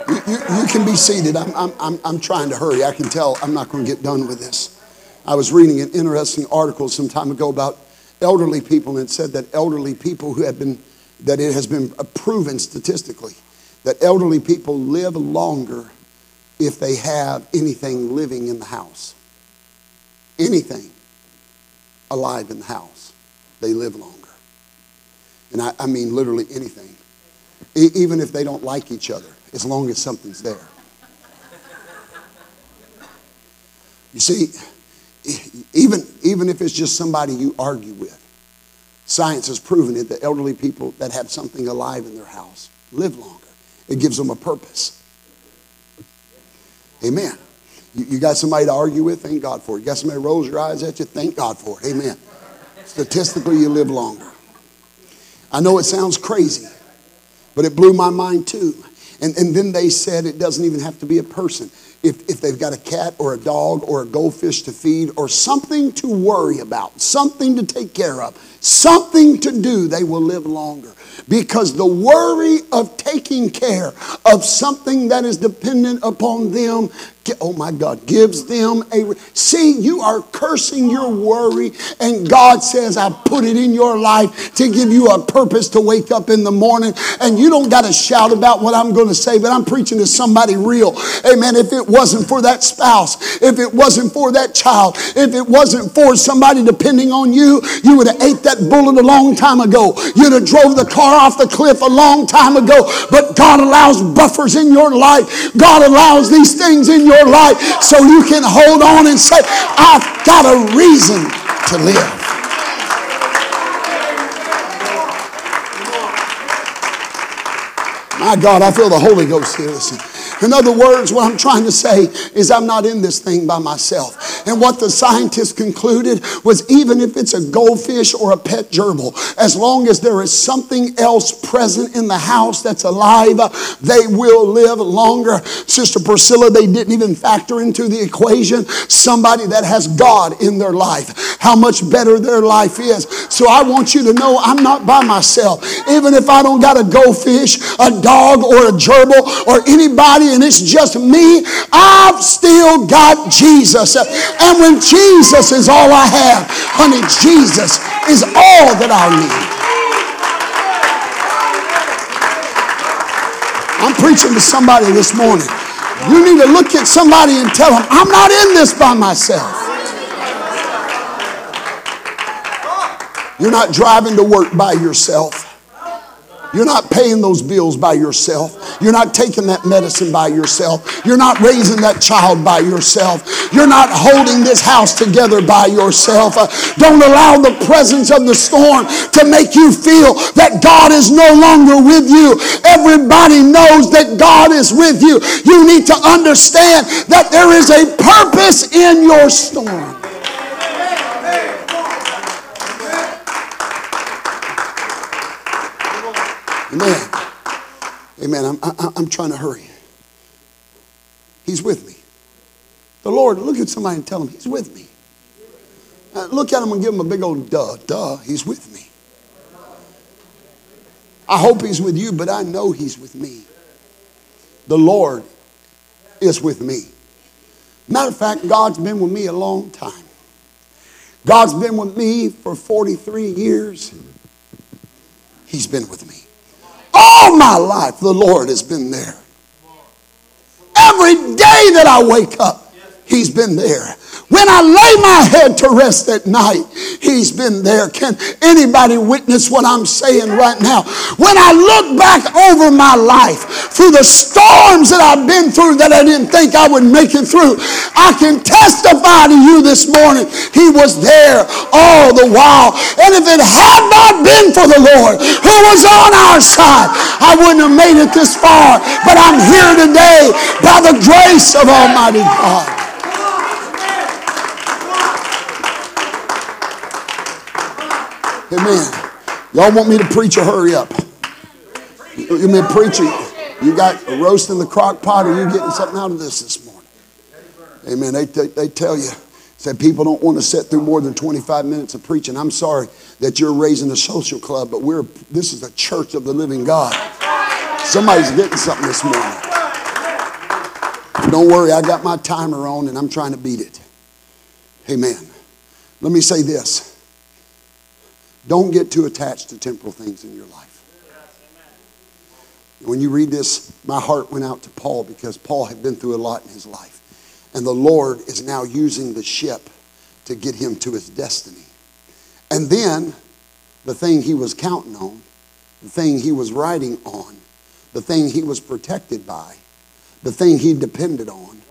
You, you, you can be seated. I'm, I'm, I'm, I'm trying to hurry. I can tell I'm not going to get done with this. I was reading an interesting article some time ago about elderly people, and it said that elderly people who have been, that it has been proven statistically, that elderly people live longer if they have anything living in the house. Anything alive in the house, they live longer. And I, I mean literally anything. E- even if they don't like each other, as long as something's there. You see, Even, even if it's just somebody you argue with, science has proven it, that elderly people that have something alive in their house live longer. It gives them a purpose. Amen. You, you got somebody to argue with? Thank God for it. You got somebody who rolls your eyes at you? Thank God for it. Amen. Statistically, you live longer. I know it sounds crazy, but it blew my mind too. And, and then they said it doesn't even have to be a person. If, if they've got a cat or a dog or a goldfish to feed or something to worry about, something to take care of, something to do, they will live longer. Because the worry of taking care of something that is dependent upon them, oh my God, gives them a... See, you are cursing your worry, and God says, I put it in your life to give you a purpose to wake up in the morning. And you don't got to shout about what I'm going to say, but I'm preaching to somebody real. Amen. If it wasn't for that spouse, if it wasn't for that child, if it wasn't for somebody depending on you, you would have ate that bullet a long time ago. You'd have drove the car off the cliff a long time ago. But God allows buffers in your life. God allows these things in your your life so you can hold on and say, I've got a reason to live. My God, I feel the Holy Ghost here. Listen. In other words, what I'm trying to say is I'm not in this thing by myself. And what the scientists concluded was, even if it's a goldfish or a pet gerbil, as long as there is something else present in the house that's alive, they will live longer. Sister Priscilla, they didn't even factor into the equation somebody that has God in their life, how much better their life is. So I want you to know I'm not by myself. Even if I don't got a goldfish, a dog, or a gerbil, or anybody, and it's just me, I've still got Jesus. And when Jesus is all I have, honey, Jesus is all that I need. I'm preaching to somebody this morning. You need to look at somebody and tell them, I'm not in this by myself. You're not driving to work by yourself. You're not paying those bills by yourself. You're not taking that medicine by yourself. You're not raising that child by yourself. You're not holding this house together by yourself. Uh, don't allow the presence of the storm to make you feel that God is no longer with you. Everybody knows that God is with you. You need to understand that there is a purpose in your storm. Amen. Amen. I'm, I, I'm trying to hurry. He's with me. The Lord, look at somebody and tell him, he's with me. Uh, look at him and give him a big old duh. Duh, he's with me. I hope he's with you, but I know he's with me. The Lord is with me. Matter of fact, God's been with me a long time. God's been with me for forty-three years. He's been with me. All my life, the Lord has been there. Every day that I wake up, he's been there. When I lay my head to rest at night, he's been there. Can anybody witness what I'm saying right now? When I look back over my life, through the storms that I've been through that I didn't think I would make it through, I can testify to you this morning, he was there all the while. And if it had not been for the Lord who was on our side, I wouldn't have made it this far. But I'm here today by the grace of Almighty God. Amen. Y'all want me to preach or hurry up? You mean preaching? You got a roast in the crock pot, or you getting something out of this this morning? Amen. They, they, they tell you, say people don't want to sit through more than twenty-five minutes of preaching. I'm sorry that you're raising a social club, but we're this is a church of the living God. Somebody's getting something this morning. Don't worry, I got my timer on and I'm trying to beat it. Amen. Let me say this. Don't get too attached to temporal things in your life. When you read this, my heart went out to Paul because Paul had been through a lot in his life. And the Lord is now using the ship to get him to his destiny. And then the thing he was counting on, the thing he was riding on, the thing he was protected by, the thing he depended on,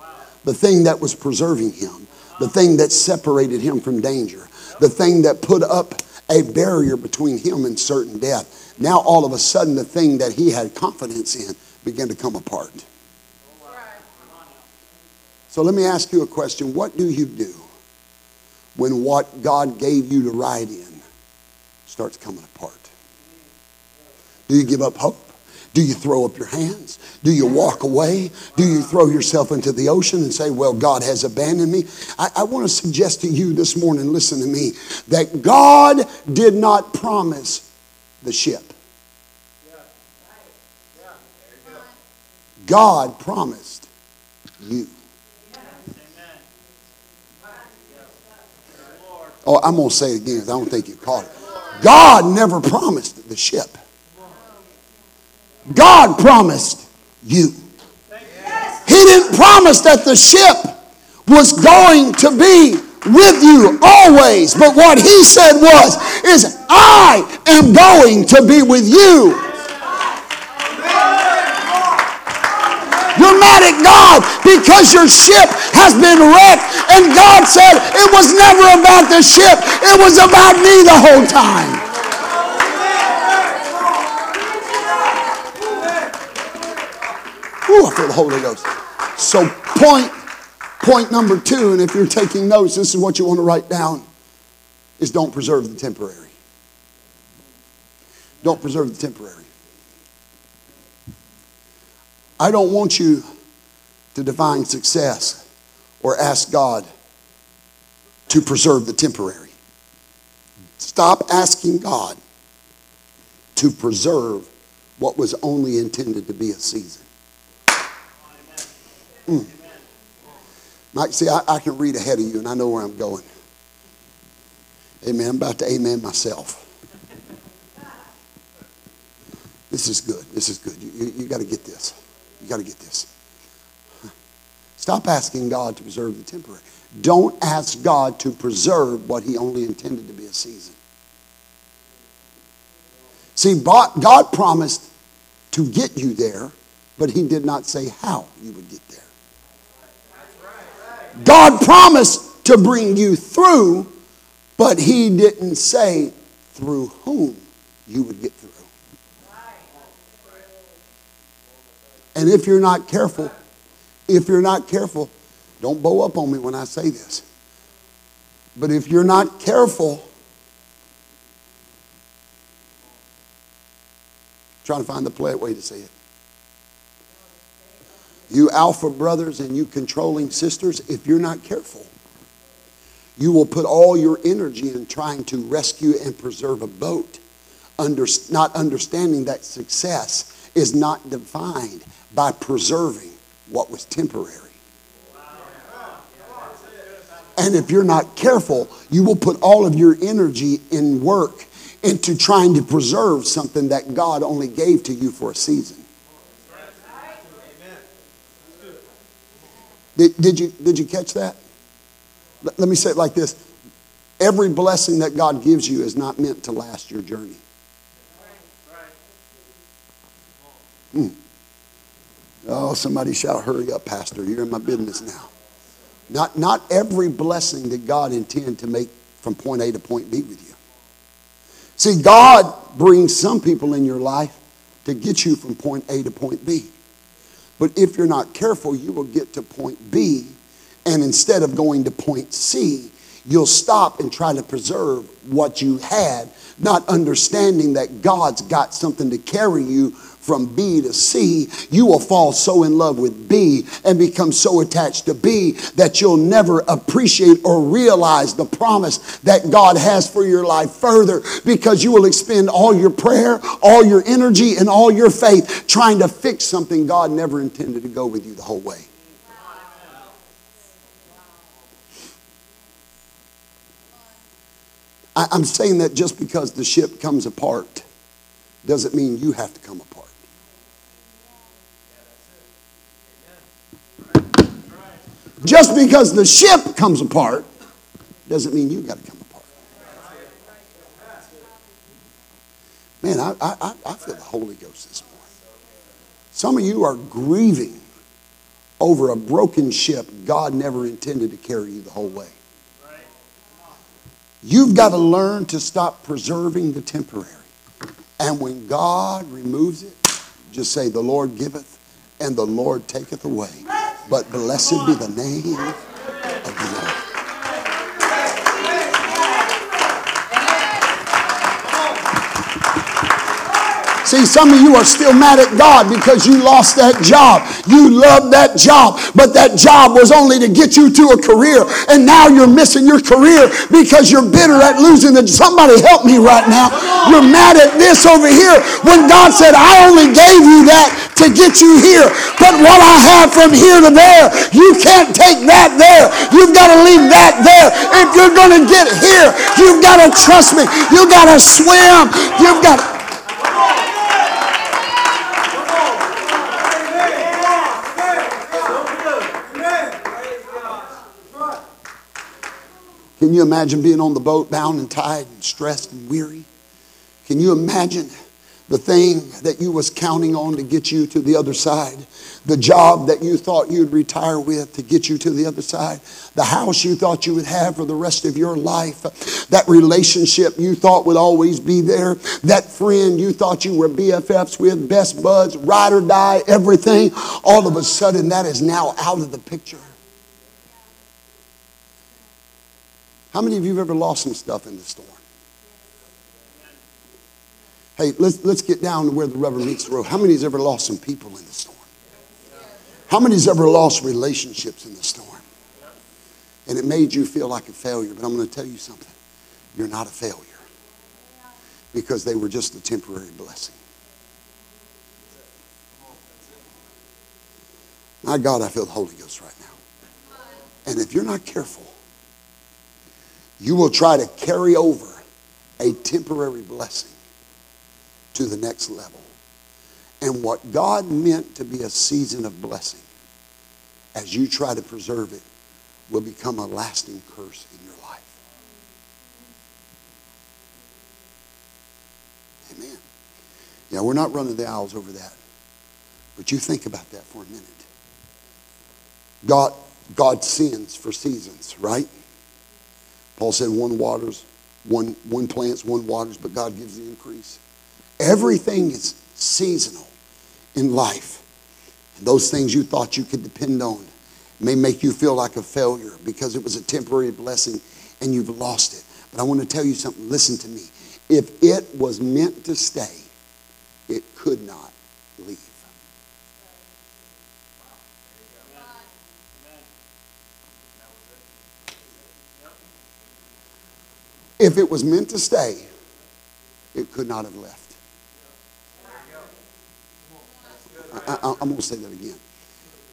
the thing that was preserving him, the thing that separated him from danger, the thing that put up a barrier between him and certain death. Now all of a sudden the thing that he had confidence in began to come apart. So let me ask you a question. What do you do when what God gave you to ride in starts coming apart? Do you give up hope? Do you throw up your hands? Do you walk away? Do you throw yourself into the ocean and say, well, God has abandoned me? I, I want to suggest to you this morning, listen to me, that God did not promise the ship. God promised you. Oh, I'm going to say it again because I don't think you caught it. God never promised the ship. God promised you. He didn't promise that the ship was going to be with you always. But what he said was, is I am going to be with you. You're mad at God because your ship has been wrecked. And God said, it was never about the ship. It was about me the whole time. Ooh, I feel the Holy Ghost. So point, point number two, and if you're taking notes, this is what you want to write down, is don't preserve the temporary. Don't preserve the temporary. I don't want you to define success or ask God to preserve the temporary. Stop asking God to preserve what was only intended to be a season. Mm. Mike, see, I, I can read ahead of you and I know where I'm going. Amen. I'm about to amen myself. This is good. This is good. You, you, you got to get this. You got to get this. Stop asking God to preserve the temporary. Don't ask God to preserve what he only intended to be a season. See, God promised to get you there, but he did not say how you would get there. God promised to bring you through, but he didn't say through whom you would get through. And if you're not careful, if you're not careful, don't bow up on me when I say this, but if you're not careful, I'm trying to find the polite way to say it. You alpha brothers and you controlling sisters, if you're not careful, you will put all your energy in trying to rescue and preserve a boat, under, not understanding that success is not defined by preserving what was temporary. And if you're not careful, you will put all of your energy in work into trying to preserve something that God only gave to you for a season. Did, did you did you catch that? Let, let me say it like this. Every blessing that God gives you is not meant to last your journey. Mm. Oh, somebody shout, hurry up, Pastor. You're in my business now. Not, not every blessing did God intend to make from point A to point B with you. See, God brings some people in your life to get you from point A to point B. But if you're not careful, you will get to point B, and instead of going to point C, you'll stop and try to preserve what you had not understanding that God's got something to carry you from B to C, you will fall so in love with B and become so attached to B that you'll never appreciate or realize the promise that God has for your life further, because you will expend all your prayer, all your energy, and all your faith trying to fix something God never intended to go with you the whole way. I, I'm saying that just because the ship comes apart doesn't mean you have to come apart. Just because the ship comes apart doesn't mean you got to come apart. Man, I, I, I feel the Holy Ghost this morning. Some of you are grieving over a broken ship God never intended to carry you the whole way. You've got to learn to stop preserving the temporary. And when God removes it, just say, the Lord giveth and the Lord taketh away. But blessed be the name of the Lord. See, some of you are still mad at God because you lost that job. You loved that job, but that job was only to get you to a career. And now you're missing your career because you're bitter at losing the job. Somebody help me right now. You're mad at this over here when God said, I only gave you that to get you here. But what I have from here to there, you can't take that there. You've got to leave that there. If you're going to get here, you've got to trust me. You've got to swim. You've got to... Can you imagine being on the boat bound and tied and stressed and weary? Can you imagine the thing that you was counting on to get you to the other side? The job that you thought you'd retire with to get you to the other side? The house you thought you would have for the rest of your life? That relationship you thought would always be there? That friend you thought you were B F Fs with, best buds, ride or die, everything? All of a sudden that is now out of the picture. How many of you have ever lost some stuff in the storm? Hey, let's, let's get down to where the rubber meets the road. How many has ever lost some people in the storm? How many has ever lost relationships in the storm? And it made you feel like a failure, but I'm going to tell you something. You're not a failure, because they were just a temporary blessing. My God, I feel the Holy Ghost right now. And if you're not careful, you will try to carry over a temporary blessing to the next level. And what God meant to be a season of blessing, as you try to preserve it, will become a lasting curse in your life. Amen. Yeah, we're not running the aisles over that. But you think about that for a minute. God, God sends for seasons, right? Paul said one waters, one, one plants, one waters, but God gives the increase. Everything is seasonal in life. And those things you thought you could depend on may make you feel like a failure because it was a temporary blessing and you've lost it. But I want to tell you something. Listen to me. If it was meant to stay, it could not leave. If it was meant to stay, it could not have left. I, I, I'm going to say that again.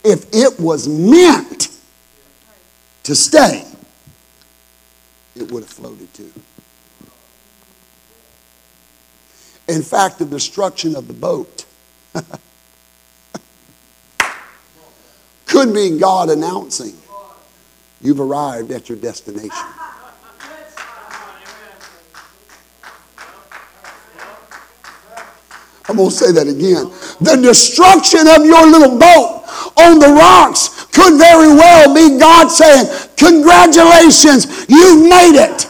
If it was meant to stay, it would have floated too. In fact, the destruction of the boat could be God announcing, you've arrived at your destination. I'm going to say that again. The destruction of your little boat on the rocks could very well be God saying, congratulations, you've made it.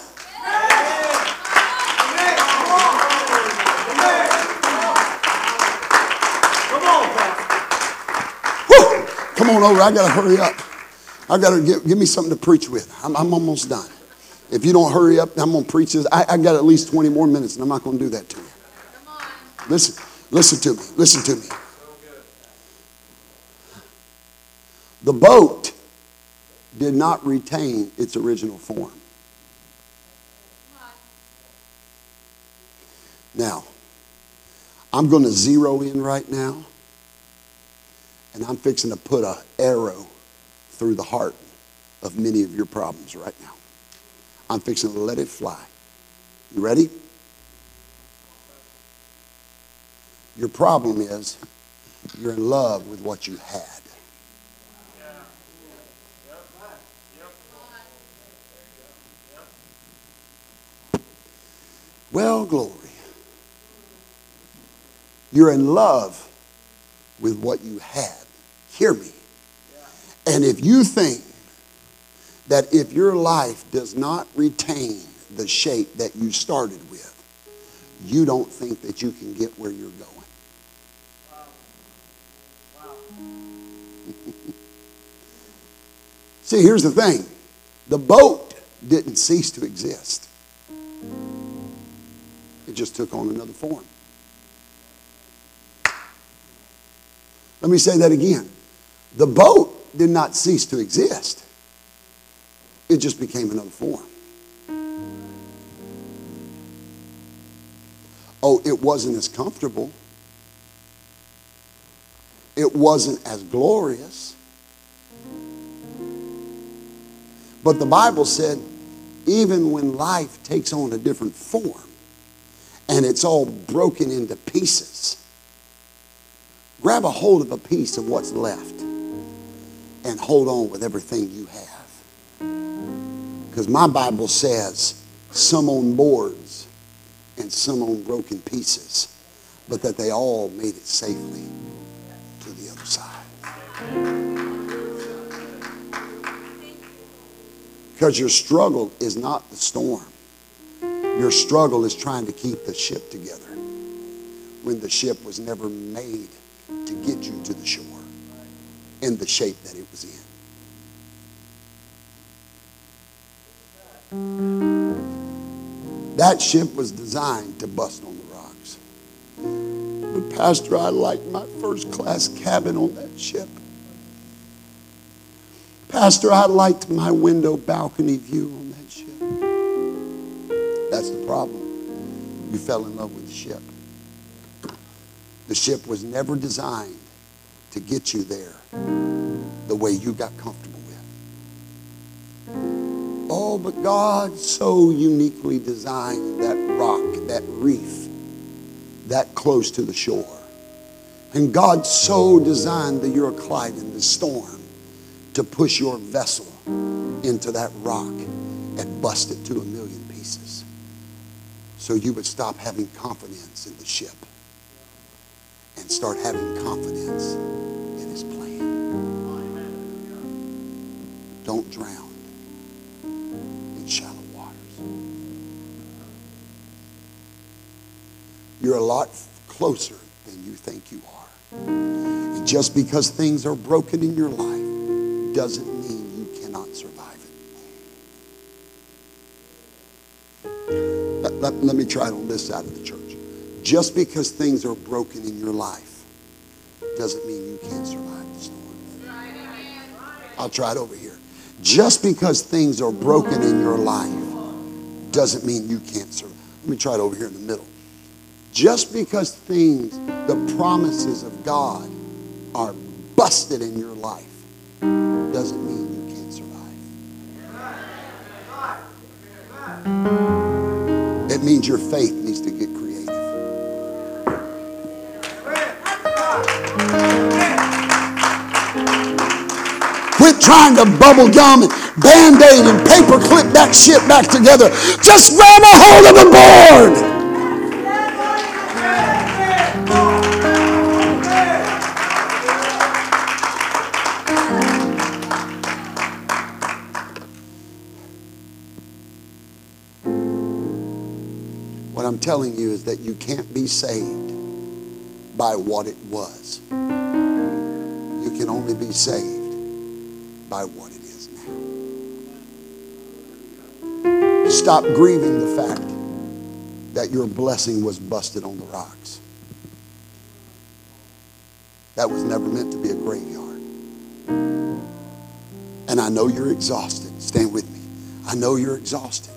Whew. Come on over. I got to hurry up. I got to give, give me something to preach with. I'm, I'm almost done. If you don't hurry up, I'm going to preach this. I, I got at least twenty more minutes, and I'm not going to do that to you. Come on. Listen, listen to me, listen to me. The boat did not retain its original form. Now, I'm going to zero in right now, and I'm fixing to put an arrow through the heart of many of your problems right now. I'm fixing to let it fly. You ready? Your problem is you're in love with what you had. Well, glory. You're in love with what you had. Hear me. And if you think that if your life does not retain the shape that you started with, you don't think that you can get where you're going. Wow. Wow. See, here's the thing. The boat didn't cease to exist. It just took on another form. Let me say that again. The boat did not cease to exist. It just became another form. Oh, it wasn't as comfortable. It wasn't as glorious. But the Bible said, even when life takes on a different form and it's all broken into pieces, grab a hold of a piece of what's left and hold on with everything you have. Because my Bible says some on boards and some on broken pieces, but that they all made it safely to the other side. Because your struggle is not the storm. Your struggle is trying to keep the ship together when the ship was never made to get you to the shore in the shape that it was in. That ship was designed to bust on the rocks. But Pastor, I like my first class cabin on that ship. Pastor, I liked my window balcony view on that ship. That's the problem. You fell in love with the ship. The ship was never designed to get you there the way you got comfortable. Oh, but God so uniquely designed that rock, that reef, that close to the shore. And God so designed the Euroclydon, the storm, to push your vessel into that rock and bust it to a million pieces so you would stop having confidence in the ship and start having confidence in His plan. Don't drown. Shallow waters. You're a lot closer than you think you are. And just because things are broken in your life doesn't mean you cannot survive it. Let, let, let me try it on this side of the church. Just because things are broken in your life doesn't mean you can't survive the storm. I'll try it over here. Just because things are broken in your life doesn't mean you can't survive. Let me try it over here in the middle. Just because things, the promises of God are busted in your life doesn't mean you can't survive. It means your faith needs to get creative. Quit trying to bubble gum and band-aid and paper clip that shit back together. Just grab a hold of a board. What I'm telling you is that you can't be saved by what it was. You can only be saved by what it is now. stop grieving the fact that your blessing was busted on the rocks. That was never meant to be a graveyard. And I know you're exhausted. Stand with me. I know you're exhausted.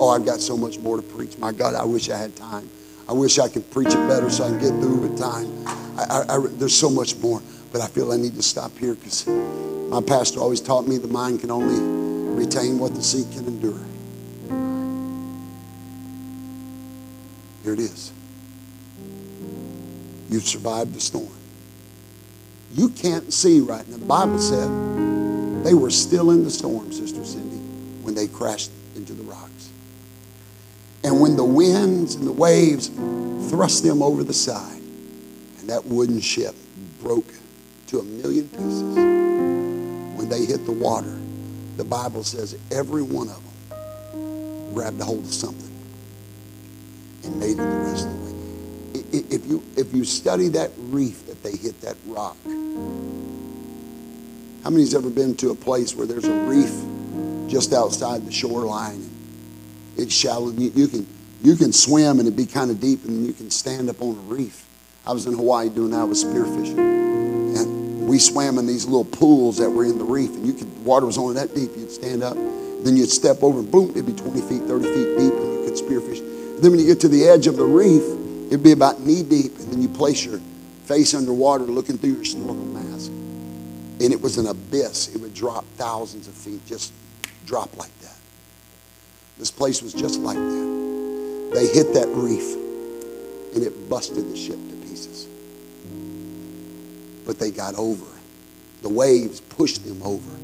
Oh, I've got so much more to preach. My God, I wish I had time. I wish I could preach it better so I can get through with time. I, I, I, there's so much more, but I feel I need to stop here because my pastor always taught me the mind can only retain what the seed can endure. Here it is. You've survived the storm. You can't see right now. The Bible said they were still in the storm, Sister Cindy, when they crashed into the rocks. And when the winds and the waves thrust them over the side, and that wooden ship broke to a million pieces, when they hit the water, the Bible says every one of them grabbed a hold of something and made it the rest of the way. If you, if you study that reef that they hit, that rock, how many's ever been to a place where there's a reef just outside the shoreline? It's shallow. You, you can you can swim and it'd be kind of deep, and you can stand up on a reef. I was in Hawaii doing that with spearfishing, and we swam in these little pools that were in the reef, and you could, water was only that deep. You'd stand up, then you'd step over, and boom, it'd be twenty feet, thirty feet deep, and you could spearfish. And then when you get to the edge of the reef, it'd be about knee deep, and then you place your face underwater, looking through your snorkel mask, and it was an abyss. It would drop thousands of feet, just drop like that. This place was just like that. They hit that reef, and it busted the ship to pieces. But they got over. The waves pushed them over.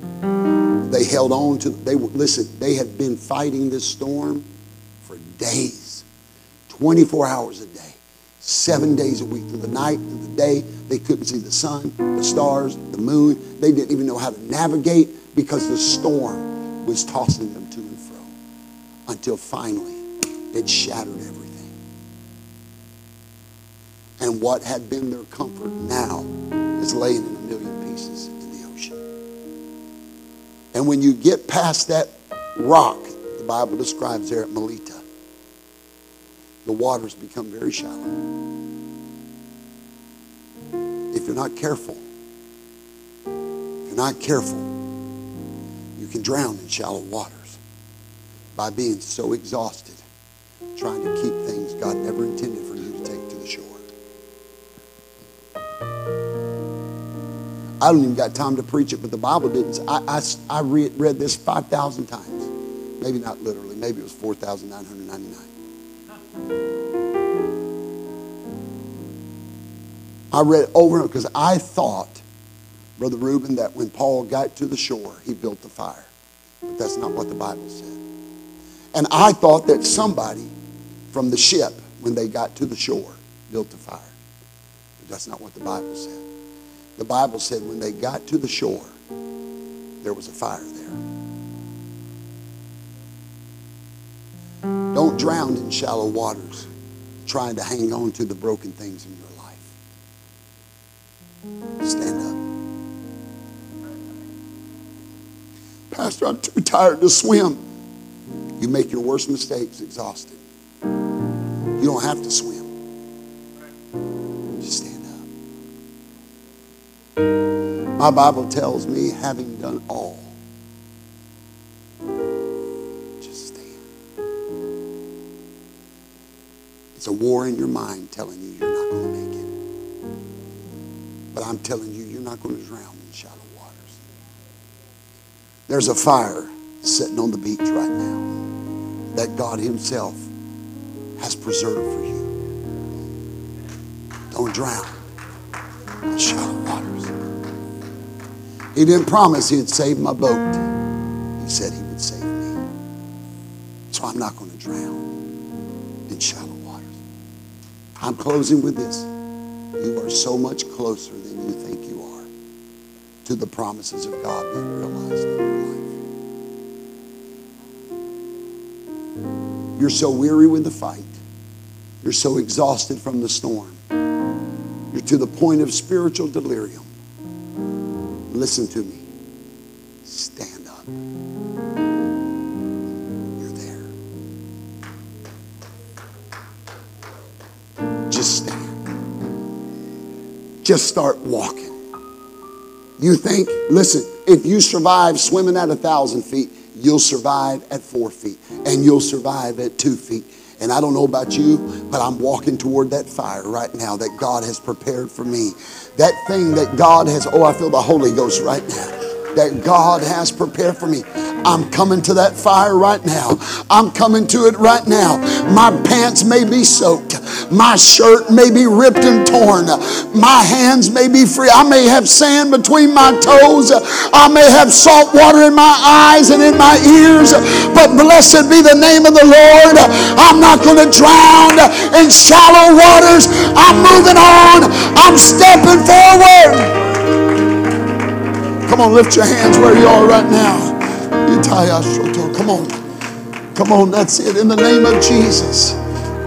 They held on to, they were, listen, they had been fighting this storm for days, twenty-four hours a day, seven days a week, through the night, through the day. They couldn't see the sun, the stars, the moon. They didn't even know how to navigate because the storm was tossing them to and fro. Until finally, it shattered everything. And what had been their comfort now is laying in a million pieces in the ocean. And when you get past that rock, the Bible describes there at Melita, the waters become very shallow. If you're not careful, if you're not careful, you can drown in shallow water by being so exhausted, trying to keep things God never intended for you to take to the shore. I don't even got time to preach it, but the Bible didn't. I, I, I read, read this five thousand times. Maybe not literally. Maybe it was four thousand nine hundred ninety-nine. I read it over and over because I thought, Brother Reuben, that when Paul got to the shore, he built the fire. But that's not what the Bible said. And I thought that somebody from the ship, when they got to the shore, built a fire. But that's not what the Bible said. The Bible said when they got to the shore, there was a fire there. Don't drown in shallow waters trying to hang on to the broken things in your life. Stand up. Pastor, I'm too tired to swim. You make your worst mistakes exhausted. You don't have to swim. Just stand up. My Bible tells me, having done all, just stand. It's a war in your mind telling you you're not going to make it. But I'm telling you, you're not going to drown in shallow waters. There's a fire sitting on the beach right now that God himself has preserved for you. Don't drown in shallow waters. He didn't promise he'd save my boat. He said he would save me. So I'm not going to drown in shallow waters. I'm closing with this. You are so much closer than you think you are to the promises of God being realized in your life. You're so weary with the fight. You're so exhausted from the storm. You're to the point of spiritual delirium. Listen to me. Stand up. You're there. listening. Just start walking. You think, listen, if you survive swimming at a thousand feet, you'll survive at four feet and you'll survive at two feet. And I don't know about you, but I'm walking toward that fire right now that God has prepared for me. That thing that God has, oh, I feel the Holy Ghost right now. That God has prepared for me. I'm coming to that fire right now. I'm coming to it right now. My pants may be soaked. My shirt may be ripped and torn. My hands may be free. I may have sand between my toes. I may have salt water in my eyes and in my ears. But blessed be the name of the Lord. I'm not going to drown in shallow waters. I'm moving on. I'm stepping forward. Come on, lift your hands where you are right now. Come on. Come on, that's it. In the name of Jesus.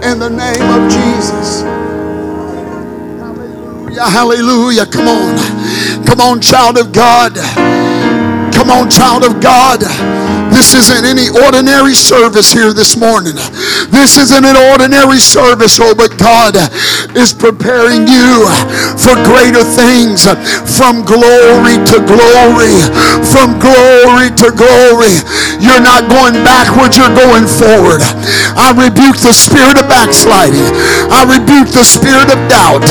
In the name of Jesus. Hallelujah. Hallelujah. Come on. Come on, child of God. Come on, child of God. This isn't any ordinary service here this morning. This isn't an ordinary service, oh, but God is preparing you for greater things, from glory to glory, from glory to glory. You're not going backwards, you're going forward. I rebuke the spirit of backsliding. I rebuke the spirit of doubt.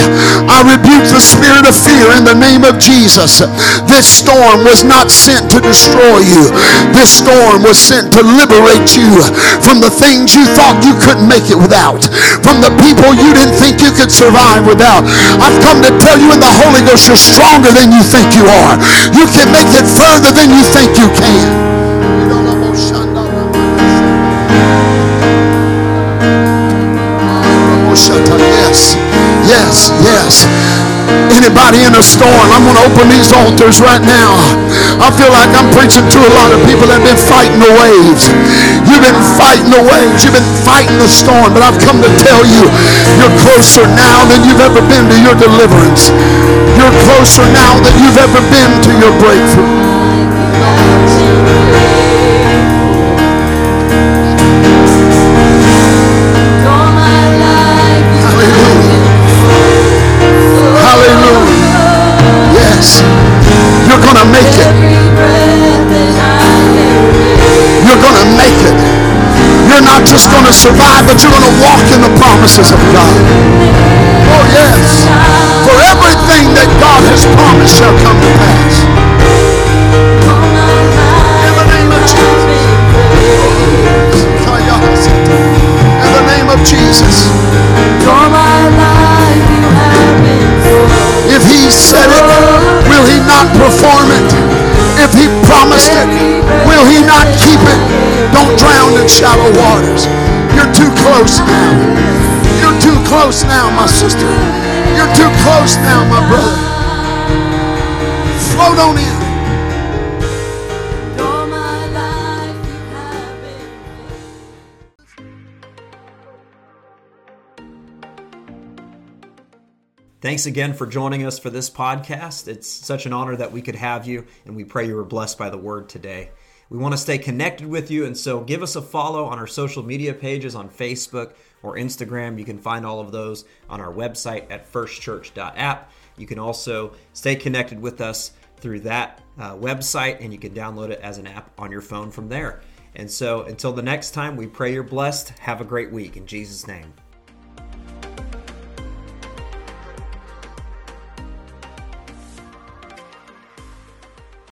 I rebuke the spirit of fear in the name of Jesus. This storm was not sent to destroy you. This storm was sent to liberate you from the things you thought you couldn't make it without, from the people you didn't think you could survive without. I've come to tell you in the Holy Ghost, you're stronger than you think you are. You can make it further than you think you can. Yes, yes, yes. Anybody in a storm, I'm going to open these altars right now. I feel like I'm preaching to a lot of people that have been fighting the waves. You've been fighting the waves. You've been fighting the storm. But I've come to tell you, you're closer now than you've ever been to your deliverance. You're closer now than you've ever been to your breakthrough. You're going to make it. You're going to make it. You're not just going to survive, but you're going to walk in the promises of God. Oh, yes. For everything that God has promised shall come to pass. In the name of Jesus. In the name of Jesus. If He said it, will He not perform it? If He promised it, will He not keep it? Don't drown in shallow waters. You're too close now. You're too close now, my sister. You're too close now, my brother. Float on in. Thanks again for joining us for this podcast. It's such an honor that we could have you, and we pray you were blessed by the word today. We want to stay connected with you, and so give us a follow on our social media pages on Facebook or Instagram. You can find all of those on our website at first church dot app. You can also stay connected with us through that uh, website, and you can download it as an app on your phone from there. And so until the next time, we pray you're blessed. Have a great week in Jesus' name.